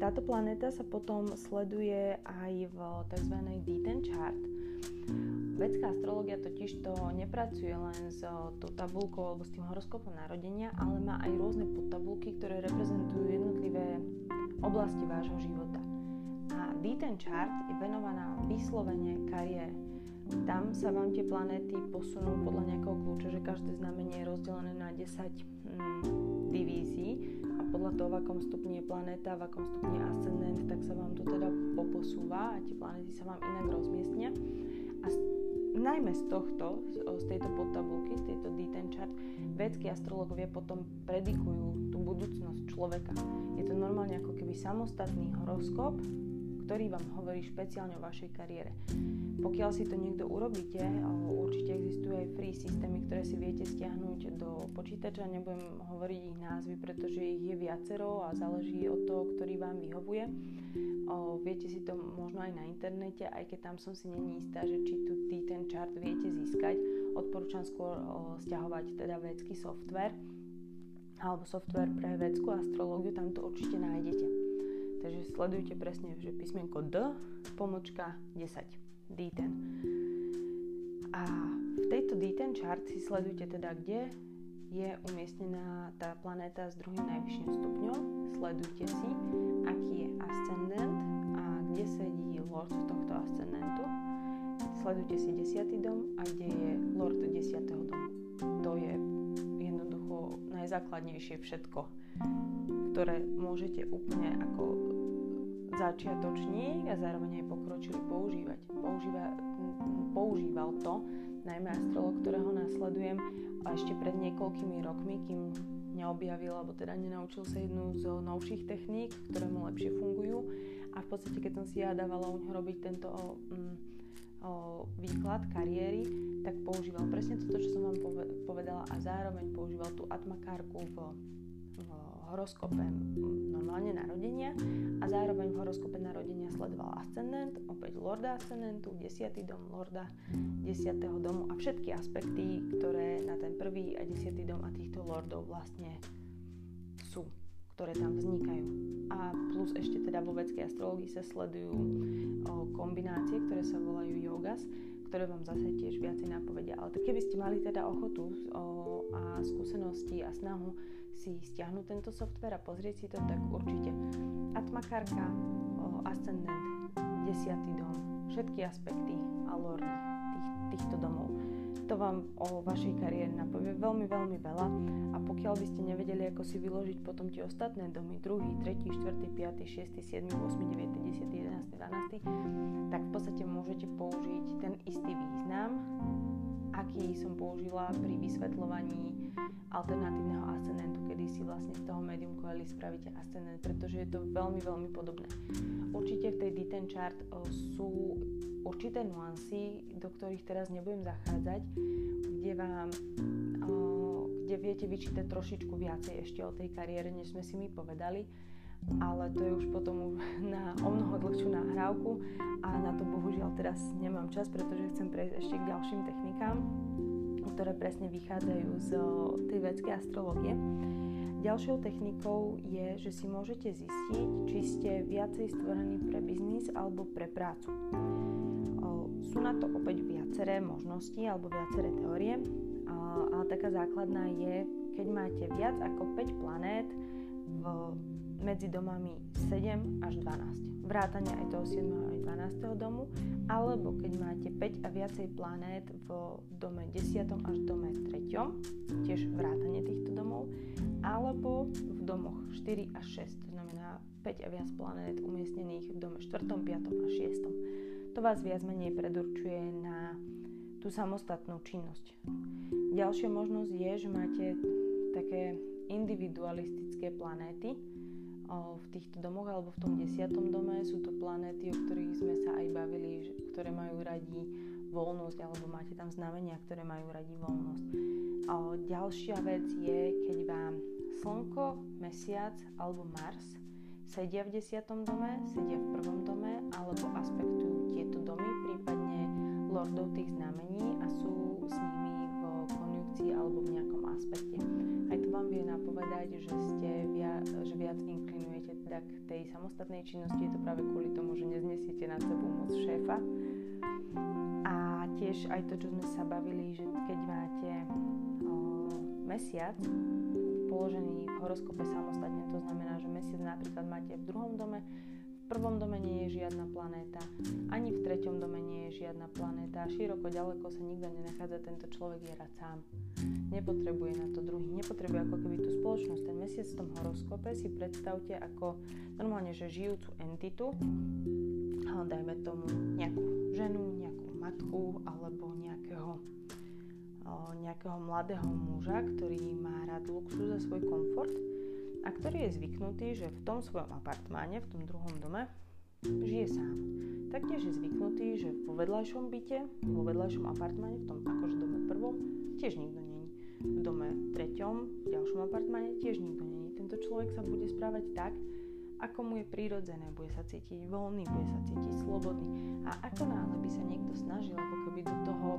Táto planéta sa potom sleduje aj v tzv. D10 chart. Vedská astrológia totiž to nepracuje len s tou tabulkou alebo s tým horoskopom narodenia, ale má aj rôzne podtabulky, ktoré reprezentujú jednotlivé oblasti vášho života. A D10 chart je venovaná vyslovene kariére. Tam sa vám tie planéty posunú podľa nejakého kľúča, že každé znamenie je rozdelené na 10 divízií a podľa toho, v akom stupni je planéta, v akom stupni je ascendent, tak sa vám to teda poposúva a tie planéty sa vám inak rozmiestnia. A najmä z tejto podtabulky, z tejto D10 chart, védski astrológovia potom predikujú tú budúcnosť človeka. Je to normálne ako keby samostatný horoskop, ktorý vám hovorí špeciálne o vašej kariére. Pokiaľ si to niekto urobíte, určite existujú aj free systémy, ktoré si viete stiahnuť do počítača, nebudem hovoriť ich názvy, pretože ich je viacero a záleží od toho, ktorý vám vyhovuje. Viete si to možno aj na internete, aj keď tam som si není istá, že či tu ten chart viete získať. Odporúčam skôr stiahovať teda védsky software alebo software pre védskú astrológiu, tam to určite nájdete. Takže sledujte presne, že písmenko D, pomočka 10, D10. A v tejto D10 chart si sledujte teda, kde je umiestnená tá planéta s druhým najvyšším stupňom. Sledujte si, aký je ascendent a kde sedí lord tohto ascendentu. Sledujte si 10. dom a kde je lord 10. domu. To je jednoducho najzákladnejšie všetko, ktoré môžete úplne ako začiatočník a zároveň aj pokročilý používať. Používal to najmä astrolog, ktorého nasledujem ešte pred niekoľkými rokmi, kým neobjavil, alebo teda nenaučil sa jednu z novších techník, ktoré mu lepšie fungujú. A v podstate, keď som si ja dávala u ňoho robiť tento výklad kariéry, tak používal presne toto, čo som vám povedala, a zároveň používal tú atmakárku v horoskope normálne narodenia a zároveň v horoskope narodenia sledoval ascendent, opäť lorda ascendentu, 10. dom, lorda 10. domu a všetky aspekty, ktoré na ten prvý a 10. dom a týchto lordov vlastne sú, ktoré tam vznikajú. A plus ešte teda vo védskej astrológii sa sledujú kombinácie, ktoré sa volajú yogas, ktoré vám zase tiež viacej napovedia. Ale keby ste mali teda ochotu a skúsenosti a snahu si stiahnuť tento software a pozrieť si to, tak určite. Atmakarka, ascendent, 10. dom, všetky aspekty a lordy týchto domov. To vám o vašej kariére napovie veľmi, veľmi veľa, a pokiaľ by ste nevedeli, ako si vyložiť potom tie ostatné domy, 2., 3., 4., 5., 6., 7., 8., 9., 10., 11., 12., tak v podstate môžete použiť ten istý význam, aký som použila pri vysvetľovaní alternatívneho ascendentu, kedy si vlastne z toho medium coeli spravíte ascendent, pretože je to veľmi, veľmi podobné. Určite v tej D10 chart sú určité nuancy, do ktorých teraz nebudem zachádzať, kde viete vyčítať trošičku viacej ešte o tej kariére, než sme si my povedali, ale to je už potom na omnoho dlhšiu nahrávku a na to bohužiaľ teraz nemám čas, pretože chcem prejsť ešte k ďalším technikám, ktoré presne vychádzajú z tej vedskej astrológie. Ďalšou technikou je, že si môžete zistiť, či ste viacej stvorení pre biznis alebo pre prácu. Sú na to opäť viaceré možnosti alebo viaceré teórie, ale taká základná je, keď máte viac ako 5 planét medzi domami 7 až 12. Vrátane aj toho 7. aj 12. domu, alebo keď máte 5 a viacej planét v dome 10. až dome 3. tiež vrátane týchto domov, alebo v domoch 4 až 6, to znamená 5 a viac planét umiestnených v dome 4., 5. a 6. To vás viac menej predurčuje na tú samostatnú činnosť. Ďalšia možnosť je, že máte také individualistické planéty v týchto domoch alebo v tom 10. dome. Sú to planéty, o ktorých sme sa aj bavili, ktoré majú radi voľnosť, alebo máte tam znamenia, ktoré majú radi voľnosť. Ďalšia vec je, keď vám Slnko, Mesiac alebo Mars sedia v 10. dome, sedia v 1. dome alebo aspektujú tieto domy, prípadne lordov tých znamení, a sú s nimi v konjunkcii alebo v nejakom aspekte. Aj to vám vie napovedať, že ste viac inklinujete teda k tej samostatnej činnosti. Je to práve kvôli tomu, že neznesiete nad sebou moc šéfa. A tiež aj to, čo sme sa bavili, že keď máte Mesiac položený v horoskope samostatne, to znamená, že Mesiac napríklad máte v 2. dome, v 1. dome nie je žiadna planéta, ani v 3. dome nie je žiadna planéta. Široko, ďaleko sa nikto nenachádza, tento človek je rád sám. Nepotrebuje na to druhý, nepotrebuje ako keby tú spoločnosť. Ten Mesiac v tom horoskope si predstavte ako normálne, že žijúcu entitu, ale dajme tomu nejakú ženu, nejakú matku alebo nejakého mladého muža, ktorý má rád luxus a svoj komfort, a ktorý je zvyknutý, že v tom svojom apartmáne, v tom 2. dome, žije sám. Taktiež je zvyknutý, že vo vedľajšom byte, vo vedľajšom apartmáne, v tom akože dome 1., tiež nikto není. V dome 3., v ďalšom apartmáne, tiež nikto není. Tento človek sa bude správať tak, ako mu je prirodzené. Bude sa cítiť voľný, bude sa cítiť slobodný. A ako náhle by sa niekto snažil ako keby do toho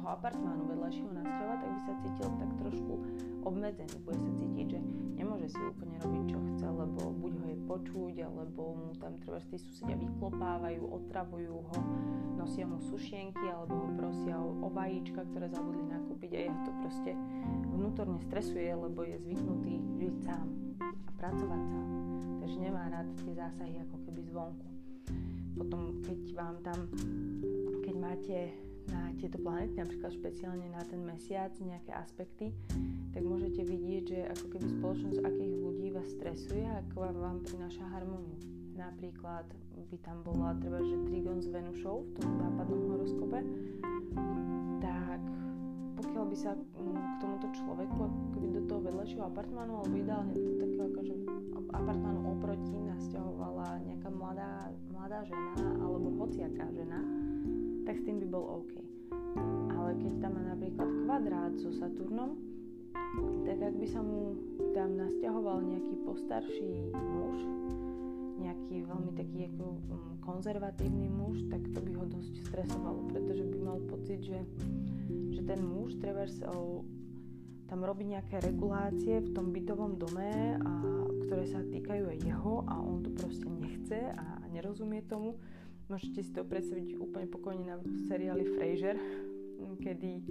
apartmánu vedľajšieho násťahovať, tak by sa cítil tak trošku obmedzený. Bude sa cítiť, že nemôže si úplne robiť, čo chce, lebo buď ho je počuť, alebo mu tam tí susedia vyklopávajú, otravujú ho, nosia mu sušienky, alebo ho prosia o vajíčka, ktoré zabudli nakúpiť, a jeho to proste vnútorne stresuje, lebo je zvyknutý žiť sám a pracovať sám. Takže nemá rád tie zásahy ako keby zvonku. Potom, keď máte na tieto planety, napríklad špeciálne na ten Mesiac, nejaké aspekty, tak môžete vidieť, že ako keby spoločnosť akých ľudí vás stresuje a ako vám prináša harmóniu. Napríklad by tam bola treba, že trigón s Venušou v tom západnom horoskope, tak pokiaľ by sa k tomuto človeku ako keby do toho vedľajšieho apartmánu, alebo ideálne do takého akože apartmánu oproti nasťahovala nejaká mladá žena alebo hociaká žena, tak s tým by bol OK. Ale keď tam má napríklad kvadrát so Saturnom, tak ak by sa mu tam nasťahoval nejaký postarší muž, nejaký veľmi taký ako konzervatívny muž, tak to by ho dosť stresovalo, pretože by mal pocit, že ten muž tam robí nejaké regulácie v tom bytovom dome, ktoré sa týkajú aj jeho, a on to proste nechce a nerozumie tomu. Môžete si to predstaviť úplne pokojne na seriáli Frasier, kedy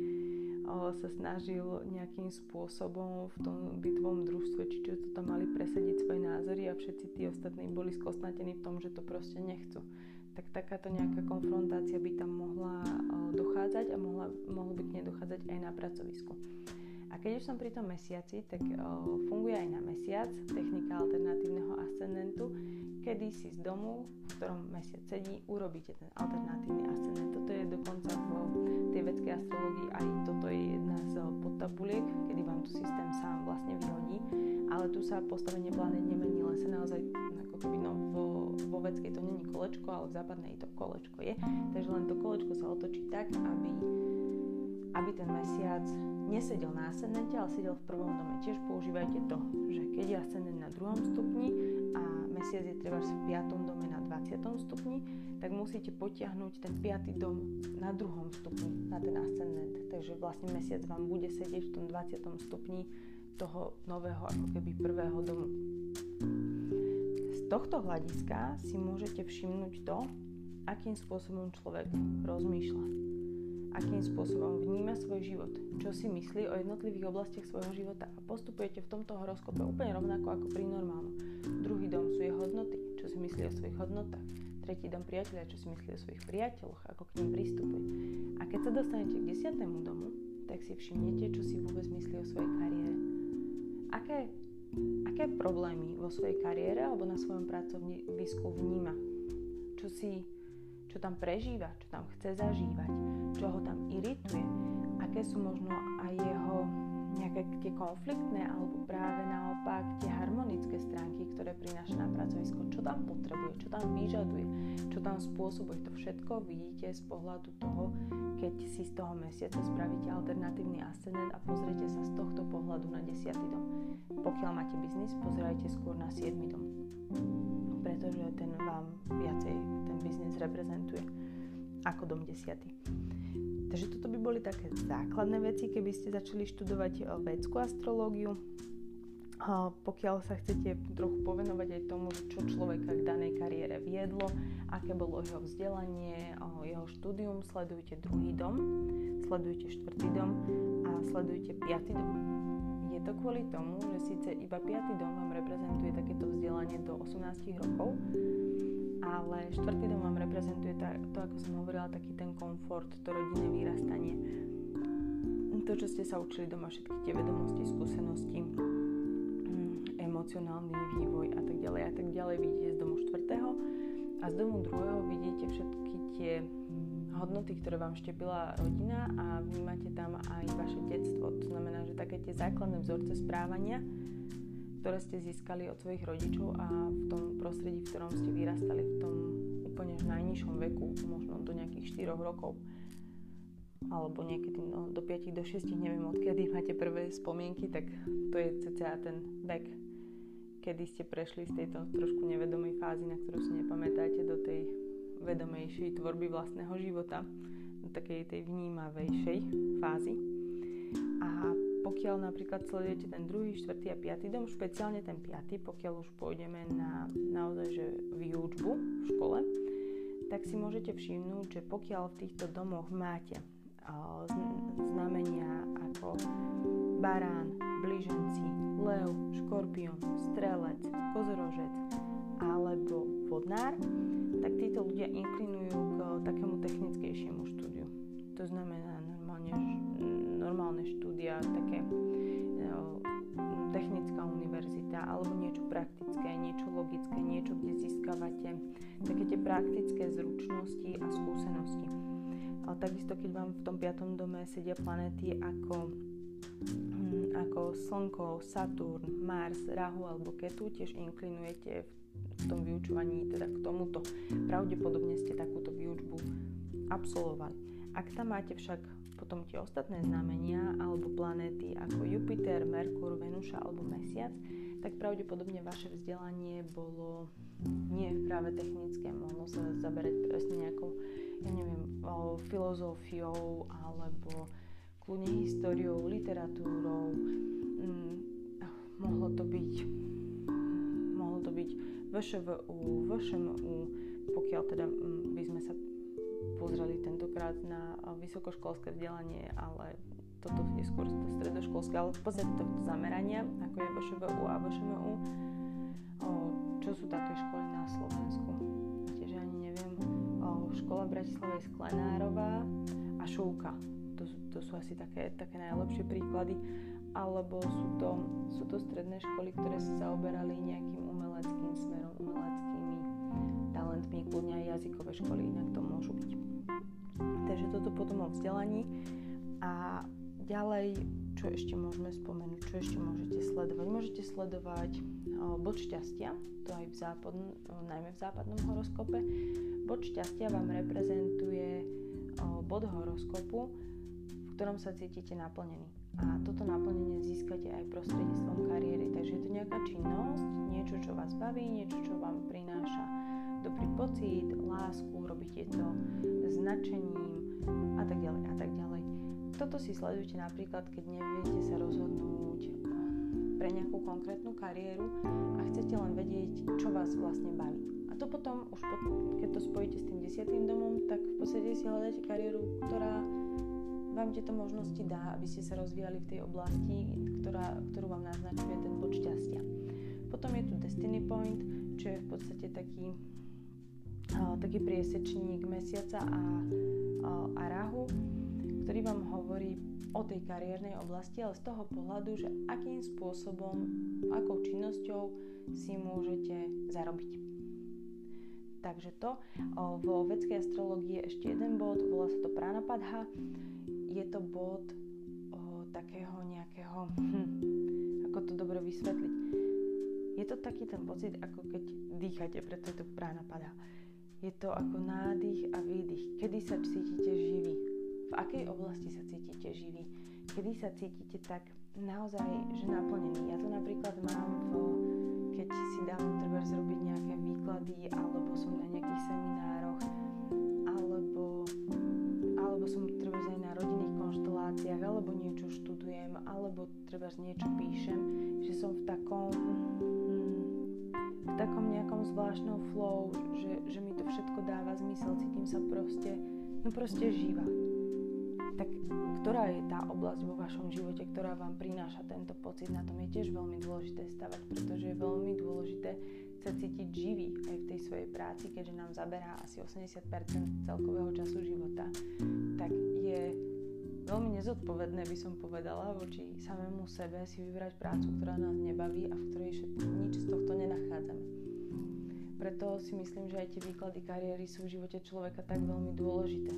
sa snažil nejakým spôsobom v tom bytovom družstve, či čo to tam mali, presadiť svoje názory, a všetci tí ostatní boli skosnatení v tom, že to proste nechcú. Tak takáto nejaká konfrontácia by tam mohla dochádzať, a mohlo by k nej dochádzať aj na pracovisku. A keď už som pri tom Mesiaci, tak funguje aj na Mesiac technika alternatívneho ascendentu, kedy si z domu, v ktorom Mesiac sedí, urobíte ten alternatívny ascendent. Toto je dokonca v tej vedskej astrológii, aj toto je jedna z podtabuliek, kedy vám tu systém sám vlastne vyhodí, ale tu sa postavenie planet nemení, len sa naozaj ako keby vo vedskej to není kolečko, ale v západnej to kolečko je, takže len to kolečko sa otočí tak, aby aby ten mesiac nesedel na ascendente, ale sedel v prvom dome. Tiež používajte to, že keď je ascendent na 2. stupni a mesiac je trebárs v 5. dome na 20. stupni, tak musíte potiahnuť ten 5. dom na 2. stupni, na ten ascendent. Takže vlastne mesiac vám bude sedieť v tom 20. stupni toho nového, ako keby prvého domu. Z tohto hľadiska si môžete všimnúť to, akým spôsobom človek rozmýšľa, akým spôsobom vníma svoj život, čo si myslí o jednotlivých oblastiach svojho života, a postupujete v tomto horoskope úplne rovnako ako pri normálnom. Druhý dom sú jeho hodnoty, čo si myslí o svojich hodnotách. Tretí dom priateľa, čo si myslí o svojich priateľoch, ako k nim pristupuje. A keď sa dostanete k 10. domu, tak si všimnete, čo si vôbec myslí o svojej kariére. Aké problémy vo svojej kariére alebo na svojom pracovisku vníma, čo tam prežíva, čo tam chce zažívať, čo ho tam irituje, aké sú možno aj jeho nejaké tie konfliktné alebo práve naopak tie harmonické stránky, ktoré prináša na pracovisko, čo tam potrebuje, čo tam vyžaduje, čo tam spôsobuje. To všetko vidíte z pohľadu toho, keď si z toho mesiaca spravíte alternatívny ascendent a pozriete sa z tohto pohľadu na 10. dom. Pokiaľ máte biznis, pozerajte skôr na 7. dom, pretože ten vám viacej ten biznis reprezentuje ako dom 10. Takže toto by boli také základné veci, keby ste začali študovať vedskú astrológiu. Pokiaľ sa chcete trochu povenovať aj tomu, čo človeka k danej kariére viedlo, aké bolo jeho vzdelanie, jeho štúdium, sledujte 2. dom, sledujte 4. dom a sledujte 5. dom. Je to kvôli tomu, že síce iba 5. dom vám reprezentuje takéto vzdelanie do 18 rokov, ale 4. dom vám reprezentuje to, ako som hovorila, taký ten komfort, to rodinné vyrastanie, to, čo ste sa učili doma, všetky tie vedomosti, skúsenosti, emocionálny vývoj a tak ďalej a tak ďalej. Vidíte z domu 4. a z domu 2. vidíte všetky tie hodnoty, ktoré vám štepila rodina, a vnímate tam aj vaše detstvo. To znamená, že také tie základné vzorce správania, ktoré ste získali od svojich rodičov a v tom prostredí, v ktorom ste vyrastali, v tom úplne najnižšom veku, možno do nejakých 4 rokov alebo niekedy do 5, do 6, neviem odkedy máte prvé spomienky, tak to je cca ten vek, kedy ste prešli z tejto trošku nevedomej fázy, na ktorú si nepamätáte, do tej vedomejšej tvorby vlastného života, do takej tej vnímavejšej fázy. A pokiaľ napríklad sledujete ten 2., 4. a 5. dom, špeciálne ten 5., pokiaľ už pôjdeme na naozaj že výučbu v škole, tak si môžete všimnúť, že pokiaľ v týchto domoch máte znamenia ako barán, blíženci, lev, škorpión, strelec, kozorožec alebo vodnár, tak títo ľudia inklinujú k takému technickejšiemu štúdiu. To znamená normálne štúdia, také technická univerzita alebo niečo praktické, niečo logické, niečo, kde získavate také tie praktické zručnosti a skúsenosti. Ale takisto, keď vám v tom 5. dome sedia planéty ako Slnko, Saturn, Mars, Rahu alebo Ketu, tiež inklinujete v tom vyučovaní teda k tomuto. Pravdepodobne ste takúto výučbu absolvovali. Ak tam máte však potom tie ostatné znamenia alebo planéty ako Jupiter, Merkur, Venuša alebo Mesiac, tak pravdepodobne vaše vzdelanie bolo nie práve technické, mohlo sa zaberať presne nejakou, filozófiou alebo kľudne históriou, literatúrou, mohlo to byť VŠVU, VŠMU, pokiaľ teda by sme sa pozreli tentokrát na vysokoškolské vzdelanie, ale toto je skôr stredoškolské, ale v podstate tohto zamerania, ako je VŠVU a VŠMU, čo sú také školy na Slovensku. Tiež ani neviem, škola Bratislava Sklenárová a Šúka. To sú asi také najlepšie príklady, alebo sú to stredné školy, ktoré sa zaoberali nejakým umeleckým smerom, umeleckými talentmi, kľudne aj jazykové školy, inak to môžu byť. Takže toto potom o vzdelaní. A ďalej, čo ešte môžeme spomenúť, čo ešte môžete sledovať? Môžete sledovať bod šťastia, to aj najmä v západnom horoskope. Bod šťastia vám reprezentuje bod horoskopu, v ktorom sa cítite naplnený. A toto naplnenie získate aj prostredníctvom kariéry. Takže je to nejaká činnosť, niečo, čo vás baví, niečo, čo vám prináša dobrý pocit, lásku, robíte to značením a tak ďalej a tak ďalej. Toto si sledujte napríklad, keď neviete sa rozhodnúť pre nejakú konkrétnu kariéru a chcete len vedieť, čo vás vlastne baví. A to potom, už keď to spojíte s tým 10. domom, tak v podstate si hľadáte kariéru, ktorá vám tieto možnosti dá, aby ste sa rozvíjali v tej oblasti, ktorú vám naznačuje ten bod šťastia. Potom je tu Destiny Point, čo je v podstate taký priesečník mesiaca a rahu, ktorý vám hovorí o tej kariérnej oblasti, ale z toho pohľadu, že akým spôsobom, akou činnosťou si môžete zarobiť. Takže to. Vo vedskej astrológii je ešte jeden bod, volá sa to Pranapadha. Je to bod takého nejakého, ako to dobre vysvetliť. Je to taký ten pocit, ako keď dýchate, preto je to Pranapadha. Je to ako nádych a výdych, kedy sa cítite živý, v akej oblasti sa cítite živý, kedy sa cítite tak naozaj, že naplnený. Ja to napríklad mám, keď si dávam trebárs robiť nejaké výklady, alebo som na nejakých seminároch, alebo som trebárs aj na rodinných konšteláciách, alebo niečo študujem, alebo trebárs niečo píšem, že som v takom nejakom zvláštnom flow, že mi to všetko dáva zmysel, cítim sa proste živá. Tak ktorá je tá oblasť vo vašom živote, ktorá vám prináša tento pocit? Na tom je tiež veľmi dôležité stavať, pretože je veľmi dôležité sa cítiť živý aj v tej svojej práci, keďže nám zaberá asi 80% celkového času života. Tak je veľmi nezodpovedné, by som povedala, voči samému sebe si vybrať prácu, ktorá nás nebaví a v ktorej nič z tohto nenachádzame. Preto si myslím, že aj tie výklady kariéry sú v živote človeka tak veľmi dôležité,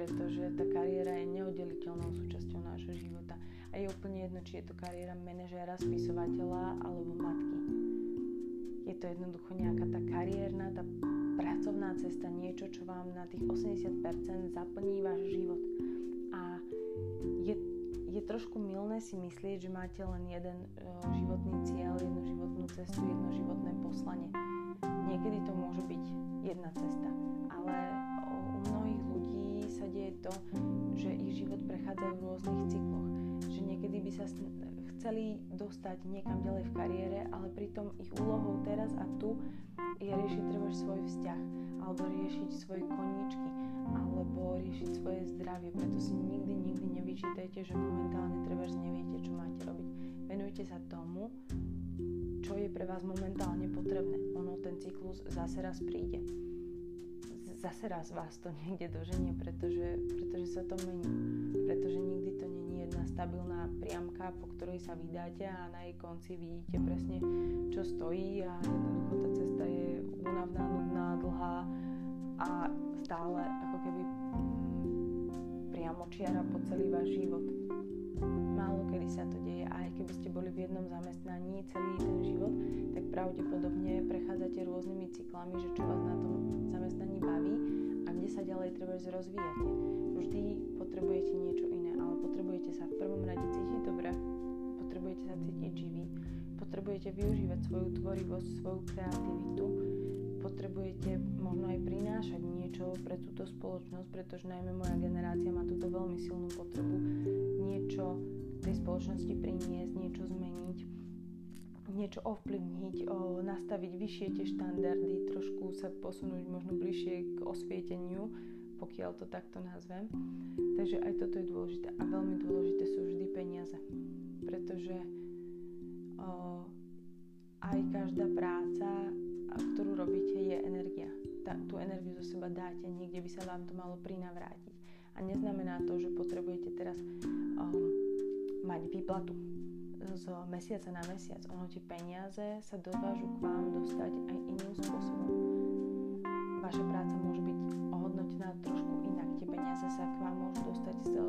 pretože tá kariéra je neoddeliteľnou súčasťou nášho života a je úplne jedno, či je to kariéra manažéra, spisovateľa alebo matky. Je to jednoducho nejaká tá kariérna, tá pracovná cesta, niečo, čo vám na tých 80% zaplní váš život. A je trošku mylné si myslieť, že máte len jeden životný cieľ, jednu životnú cestu, jedno životné poslanie. Niekedy to môže byť jedna cesta, ale u mnohých ľudí sa deje to, že ich život prechádza v rôznych cykloch, že niekedy by sa chceli dostať niekam ďalej v kariére, ale pritom ich úlohou teraz a tu je riešiť treba svoj vzťah, alebo riešiť svoje koníčky, alebo riešiť svoje zdravie, preto si nikdy nevyčítajte, že momentálne treba neviete, čo máte robiť. Venujte sa tomu, čo je pre vás momentálne potrebné. Ono, ten cyklus zase raz príde. Zase raz vás to niekde doženie, pretože sa to mení. Pretože nikdy to nie je jedna stabilná priamka, po ktorej sa vydáte a na jej konci vidíte presne, čo stojí, a jednoducho tá cesta je únavná, nudná, dlhá a stále ako keby priamočiara po celý váš život. Málo kedy sa to deje, a aj keby ste boli v jednom zamestnaní celý ten život, tak pravdepodobne prechádzate rôznymi cyklami, že čo vás na tom zamestnaní baví a kde sa ďalej treba rozvíjate. Vždy potrebujete niečo iné, ale potrebujete sa v prvom rade cítiť dobre, potrebujete sa cítiť živý, potrebujete využívať svoju tvorivosť, svoju kreativitu, potrebujete možno aj prinášať niečo pre túto spoločnosť, pretože najmä moja generácia má túto veľmi silnú potrebu niečo tej spoločnosti priniesť, niečo zmeniť, niečo ovplyvniť, nastaviť vyššie tie štandardy, trošku sa posunúť možno bližšie k osvieteniu, pokiaľ to takto nazvem. Takže aj toto je dôležité a veľmi dôležité sú vždy peniaze, pretože aj každá práca, ktorú robíte, je energia. Tú energiu zo seba dáte, niekde by sa vám to malo prinavrátiť. A neznamená to, že potrebujete teraz mať výplatu z mesiaca na mesiac. Ono, tie peniaze sa dokážu k vám dostať aj iným spôsobom. Vaša práca môže byť ohodnotená trošku inak. Tie peniaze sa k vám môžu dostať z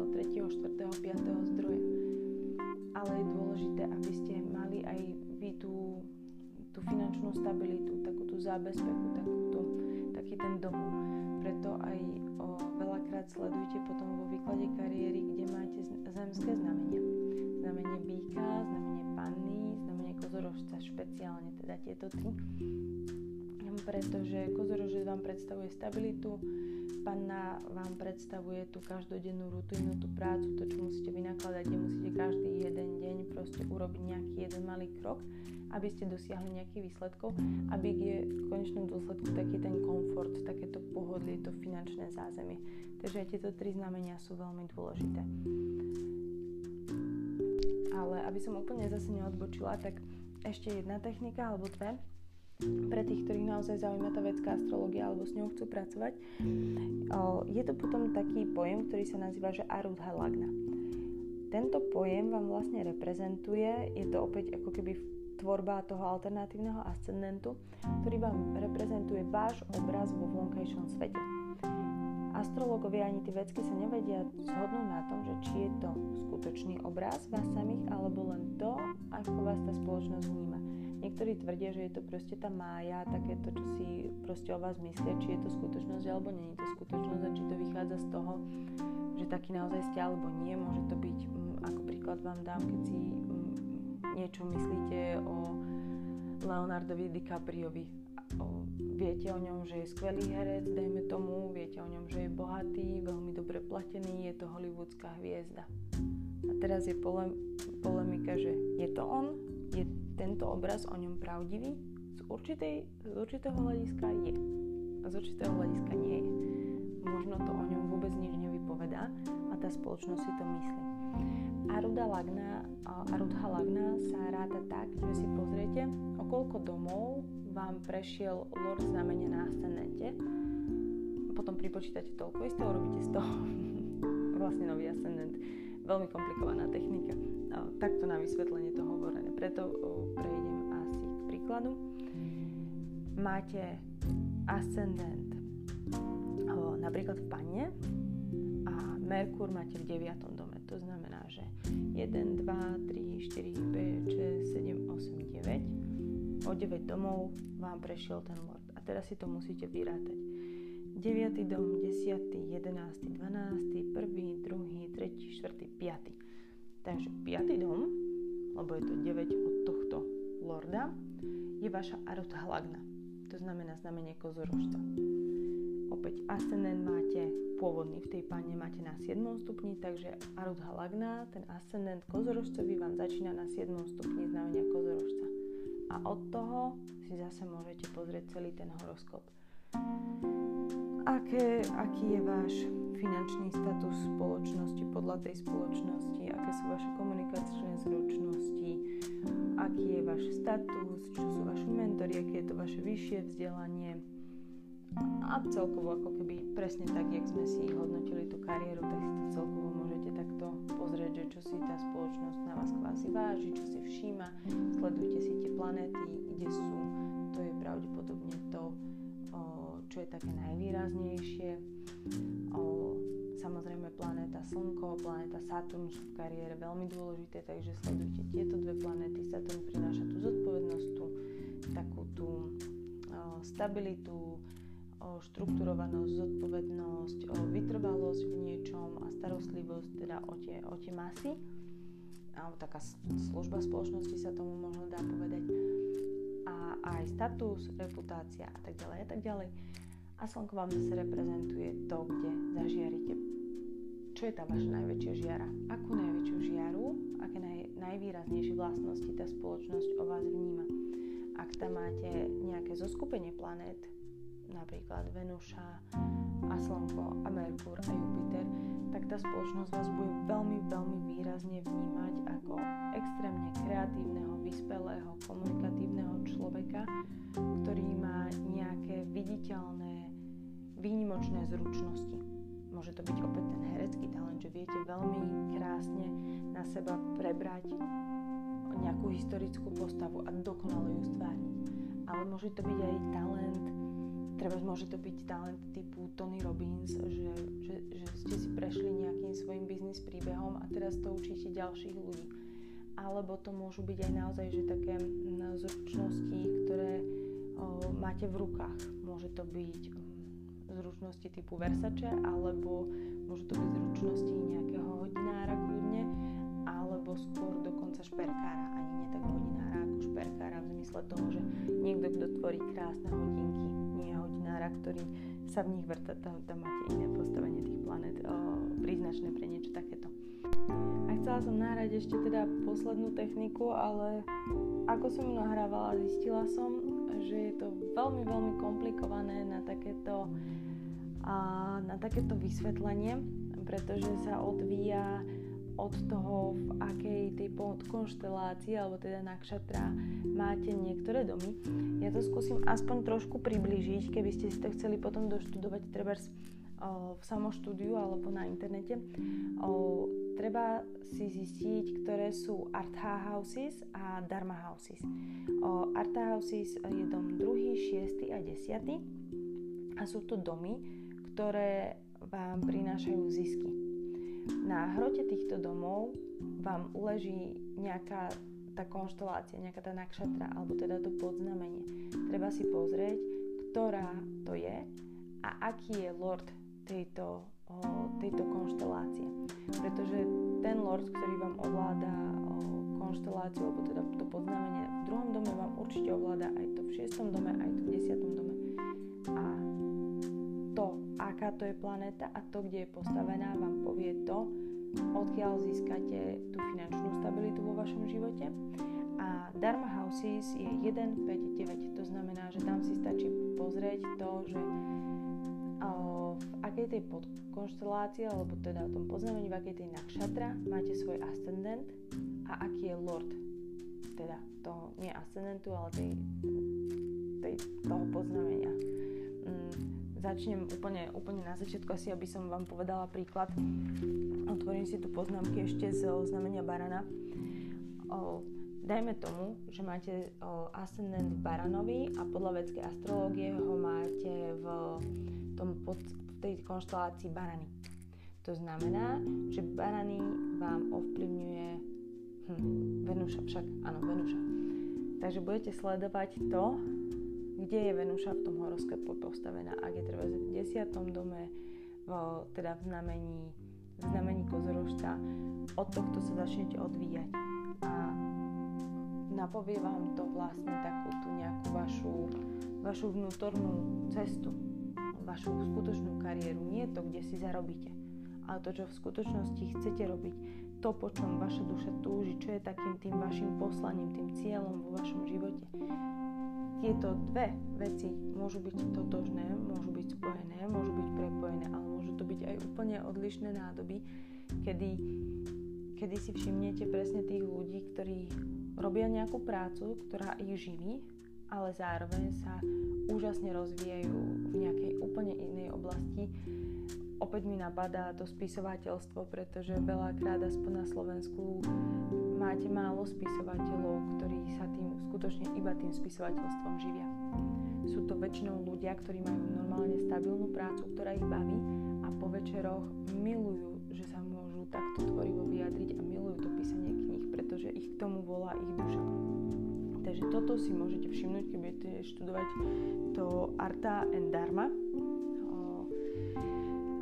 3., 4., 5. zdroja. Ale je dôležité, aby ste mali aj vy tú finančnú stabilitu, takú tú zábezpeku, taký ten domov. preto aj veľakrát sledujte potom vo výklade kariéry, kde máte zemské znamenia. Znamenie býka, znamenie panny, znamenie kozorožca, špeciálne teda tieto tri. Pretože kozorožec vám predstavuje stabilitu, panna vám predstavuje tú každodennú rutinu, tú prácu, to, čo musíte vynakladať, kde musíte každý jeden deň proste urobiť nejaký jeden malý krok, aby ste dosiahli nejakých výsledkov, aby je v konečnom dôsledku taký ten komfort, takéto pohodlie, to finančné zázemie. Takže tieto tri znamenia sú veľmi dôležité. Ale aby som úplne zase neodbočila, tak ešte jedna technika alebo dve. Pre tých, ktorých naozaj zaujíma tá vedská astrológia alebo s ňou chcú pracovať, je to potom taký pojem, ktorý sa nazýva, že Arudha Lagna. Tento pojem vám vlastne reprezentuje, je to opäť ako keby tvorba toho alternatívneho ascendentu, ktorý vám reprezentuje váš obraz vo vonkajšom svete. Astrológovia ani tí vedci sa nevedia zhodnúť na tom, že či je to skutočný obraz vás samých, alebo len to, ako vás tá spoločnosť vníma. Niektorí tvrdia, že je to proste tá mája, takéto, čo si proste o vás myslia, či je to skutočnosť, alebo nie je to skutočnosť a či to vychádza z toho, že taký naozaj ste, alebo nie. Môže to byť, ako príklad vám dám, keď si niečo myslíte o Leonardovi DiCapriovi. Viete o ňom, že je skvelý herec, dajme tomu, viete o ňom, že je bohatý, veľmi dobre platený, je to hollywoodská hviezda. A teraz je polemika, že je to on, je tento obraz o ňom pravdivý, z určitého hľadiska je a z určitého hľadiska nie je. Možno to o ňom vôbec nič nevypovedá a tá spoločnosť si to myslí. Arudha Lagna sa ráda tak, že si pozriete, o koľko domov vám prešiel lord znamenia na ascendente, potom pripočítate toľko istého, robíte z toho vlastne nový ascendent. Veľmi komplikovaná technika. Takto na vysvetlenie to hovorené. Preto prejdem asi k príkladu. Máte ascendent napríklad v panne a Merkúr máte v 9. dome. To znamená, že 1, 2, 3, 4, 5, 6, 7, 8, 9. O 9 domov vám prešiel ten lord. A teraz si to musíte vyrátať. 9. dom, 10., 11., 12., 1., 2., 3., 4., 5. Takže 5. dom, lebo je to 9 od tohto lorda, je vaša Arudha Lagna. To znamená znamenie kozorožca. Opäť ascendent máte pôvodný, v tej panne máte na 7. stupni, takže Arudha Lagna, ten ascendent kozorožcový vám začína na 7. stupni znamenia kozorožca. A od toho si zase môžete pozrieť celý ten horoskop. Aký je váš finančný status spoločnosti, podľa tej spoločnosti, aké sú vaše komunikačné zručnosti, aký je váš status, čo sú vaši mentori, aké je to vaše vyššie vzdelanie a celkovo ako keby presne tak, jak sme si hodnotili tú kariéru, tak si to celkovo môžete takto pozrieť, že čo si tá spoločnosť na vás kvázi váži, čo si všíma, sledujte si tie planéty, kde sú, to je pravdepodobne to, čo je také najvýraznejšie. Samozrejme planéta Slnko, planéta Saturn sú v kariére veľmi dôležité, takže sledujte tieto dve planéty. Saturn prináša tú zodpovednosť, takú tú stabilitu, štrukturovanosť, zodpovednosť, vytrvalosť v niečom a starostlivosť teda o tie masy. Taká služba spoločnosti sa tomu možno dá povedať. A aj status, reputácia a tak ďalej. A slnko vám zase reprezentuje to, kde zažiarite. Čo je tá vaša najväčšia žiara? Akú najväčšiu žiaru, aké najvýraznejšie vlastnosti tá spoločnosť o vás vníma? Ak tam máte nejaké zoskupenie planét, napríklad Venuša a Slnko a Merkúr a Jupiter, tak tá spoločnosť vás bude veľmi, veľmi výrazne vnímať ako extrémne kreatívneho, vyspelého, komunikatívneho človeka, ktorý má nejaké viditeľné, výnimočné zručnosti. Môže to byť opäť ten herecký talent, že viete veľmi krásne na seba prebrať nejakú historickú postavu a dokonale ju stvárniť. Ale môže to byť aj talent, typu Tony Robbins, že ste si prešli nejakým svojim biznis príbehom a teraz to učíte ďalších ľudí. Alebo to môžu byť aj naozaj že také zručnosti, ktoré máte v rukách. Môže to byť zručnosti typu Versace, alebo môžu to byť zručnosti nejakého hodinára kľudne, alebo skôr dokonca šperkára, ani nie tak hodinára ako šperkára v zmysle toho, že niekto, kto tvorí krásne hodinky, nie hodinára, ktorý sa v nich vrta, tam máte iné postavenie tých planet príznačné pre niečo takéto. A chcela som nahrať ešte teda poslednú techniku, ale ako som ju nahrávala, zistila som, že je to veľmi, veľmi komplikované na takéto vysvetlenie, pretože sa odvíja od toho, v akej tej podkonštelácii alebo teda nakšatra máte niektoré domy. Ja to skúsim aspoň trošku priblížiť, keby ste si to chceli potom doštudovať trebárs v samoštúdiu alebo na internete. Treba si zistiť, ktoré sú Artha Houses a Dharma Houses. Artha Houses je dom 2., 6. a 10. a sú to domy, ktoré vám prinášajú zisky. Na hrote týchto domov vám leží nejaká tá konštelácia, nejaká tá nakšatra alebo teda to podznamenie. Treba si pozrieť, ktorá to je a aký je lord tejto konštelácie. Pretože ten lord, ktorý vám ovláda konšteláciu, alebo teda to podznamenie v 2. dome, vám určite ovláda aj to v 6. dome, aj to v 10. dome. A to, aká to je planéta a to, kde je postavená, vám povie to, odkiaľ získate tú finančnú stabilitu vo vašom živote. A Dharma Houses je 1, 5, 9. To znamená, že tam si stačí pozrieť to, že v akej tej podkonštelácii alebo teda o tom poznamení, v akej tej nakšatra máte svoj ascendent a aký je lord teda toho, nie ascendentu, ale toho poznamenia. Začnem úplne na začiatku, asi aby som vám povedala príklad. Otvorím si tu poznámky ešte zo znamenia barana. Dajme tomu, že máte ascendent v baranovi a podľa vedskej astrológie ho máte v tej konštelácii barany. To znamená, že barany vám ovplyvňuje Venúša, však áno, Venúša. Takže budete sledovať to, kde je Venúša v tom horoskope postavená. Ak je treba v 10. dome, teda v znamení kozorožca, od tohto sa začnete odvíjať. A napovie vám to vlastne takú tú nejakú vašu vnútornú cestu, vašu skutočnú kariéru. Nie to, kde si zarobíte, ale to, čo v skutočnosti chcete robiť, to, po čom vaša duša túži, čo je takým tým vašim poslaním, tým cieľom vo vašom živote. Tieto dve veci môžu byť totožné, môžu byť spojené, môžu byť prepojené, ale môžu to byť aj úplne odlišné nádoby, kedy si všimnete presne tých ľudí, ktorí robia nejakú prácu, ktorá ich živí, ale zároveň sa úžasne rozvíjajú v nejakej úplne inej oblasti. Opäť mi napadá to spisovateľstvo, pretože veľakrát aspoň na Slovensku máte málo spisovateľov, ktorí sa tým skutočne iba tým spisovateľstvom živia. Sú to väčšinou ľudia, ktorí majú normálne stabilnú prácu, ktorá ich baví a po večeroch milujú, že sa môžu takto tvorivo vyjadriť a milujú to písanie kníh, pretože ich k tomu volá ich duša. Takže toto si môžete všimnúť, keď budete študovať to Artha and Dharma.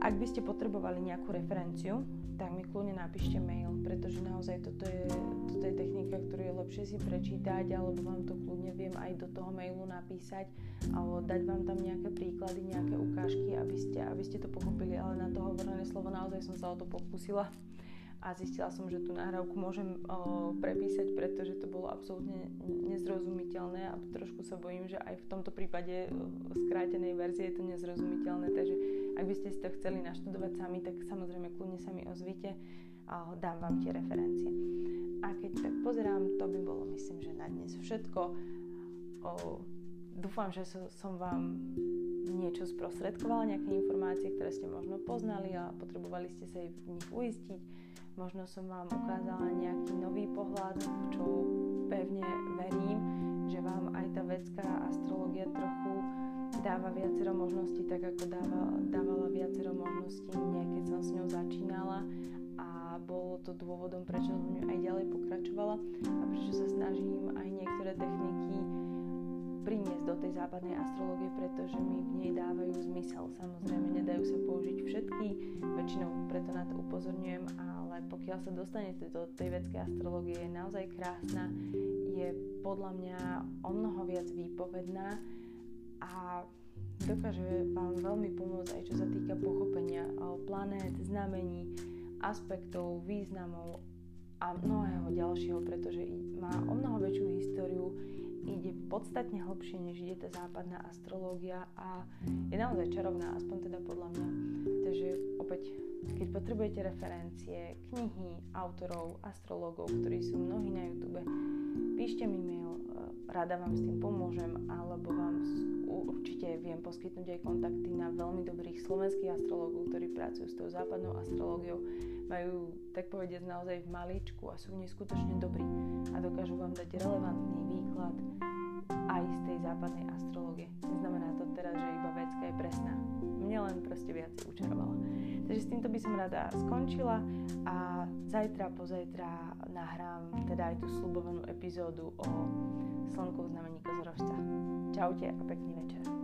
Ak by ste potrebovali nejakú referenciu, tak mi kľudne napíšte mail, pretože naozaj toto je technika, ktorú je lepšie si prečítať, alebo vám to kľudne viem aj do toho mailu napísať, alebo dať vám tam nejaké príklady, nejaké ukážky, aby ste to pochopili, ale na to hovorené slovo naozaj som sa o to pokúsila. A zistila som, že tú nahrávku môžem prepísať, pretože to bolo absolútne nezrozumiteľné a trošku sa bojím, že aj v tomto prípade skrátenej verzie je to nezrozumiteľné, takže ak by ste si to chceli naštudovať sami, tak samozrejme kľudne sa mi ozvite a dám vám tie referencie. A keď tak pozerám, to by bolo myslím, že na dnes všetko. Dúfam, že som vám niečo sprostredkovala, nejaké informácie, ktoré ste možno poznali a potrebovali ste sa aj v nich uistiť. Možno som vám ukázala nejaký nový pohľad, čo pevne verím, že vám aj tá vedská astrológia trochu dáva viacero možností, tak ako dávala viacero možností mne, keď som s ňou začínala, a bolo to dôvodom, prečo som v ňu aj ďalej pokračovala a prečo sa snažím aj niektoré techniky priniesť do tej západnej astrológie, pretože mi v nej dávajú zmysel. Samozrejme, nedajú sa použiť všetky, väčšinou preto na to upozorňujem, ale pokiaľ sa dostanete do tej vedskej astrológie, je naozaj krásna, je podľa mňa omnoho viac výpovedná a dokáže vám veľmi pomôcť aj čo sa týka pochopenia planét, znamení, aspektov, významov a mnohého ďalšieho, pretože má o mnoho väčšiu históriu, ide podstatne hlbšie, než ide tá západná astrológia a je naozaj čarovná, aspoň teda podľa mňa. Takže opäť, keď potrebujete referencie, knihy, autorov, astrológov, ktorí sú mnohí na YouTube, píšte mi mail, rada vám s tým pomôžem, alebo vám určite viem poskytnúť aj kontakty na veľmi dobrých slovenských astrológov, ktorí pracujú s tou západnou astrológiou, majú, tak povediať, naozaj v maličku a sú neskutočne dobrí a dokážu vám dať relevantný výklad aj z tej západnej astrológie. Neznamená to teraz, že iba vedská je presná. Mne len proste viac učarovala. Takže s týmto by som rada skončila a zajtra, pozajtra nahrám teda aj tú sľubovanú epizódu o slnku v znamení Kozorožca. Čaute a pekný večer.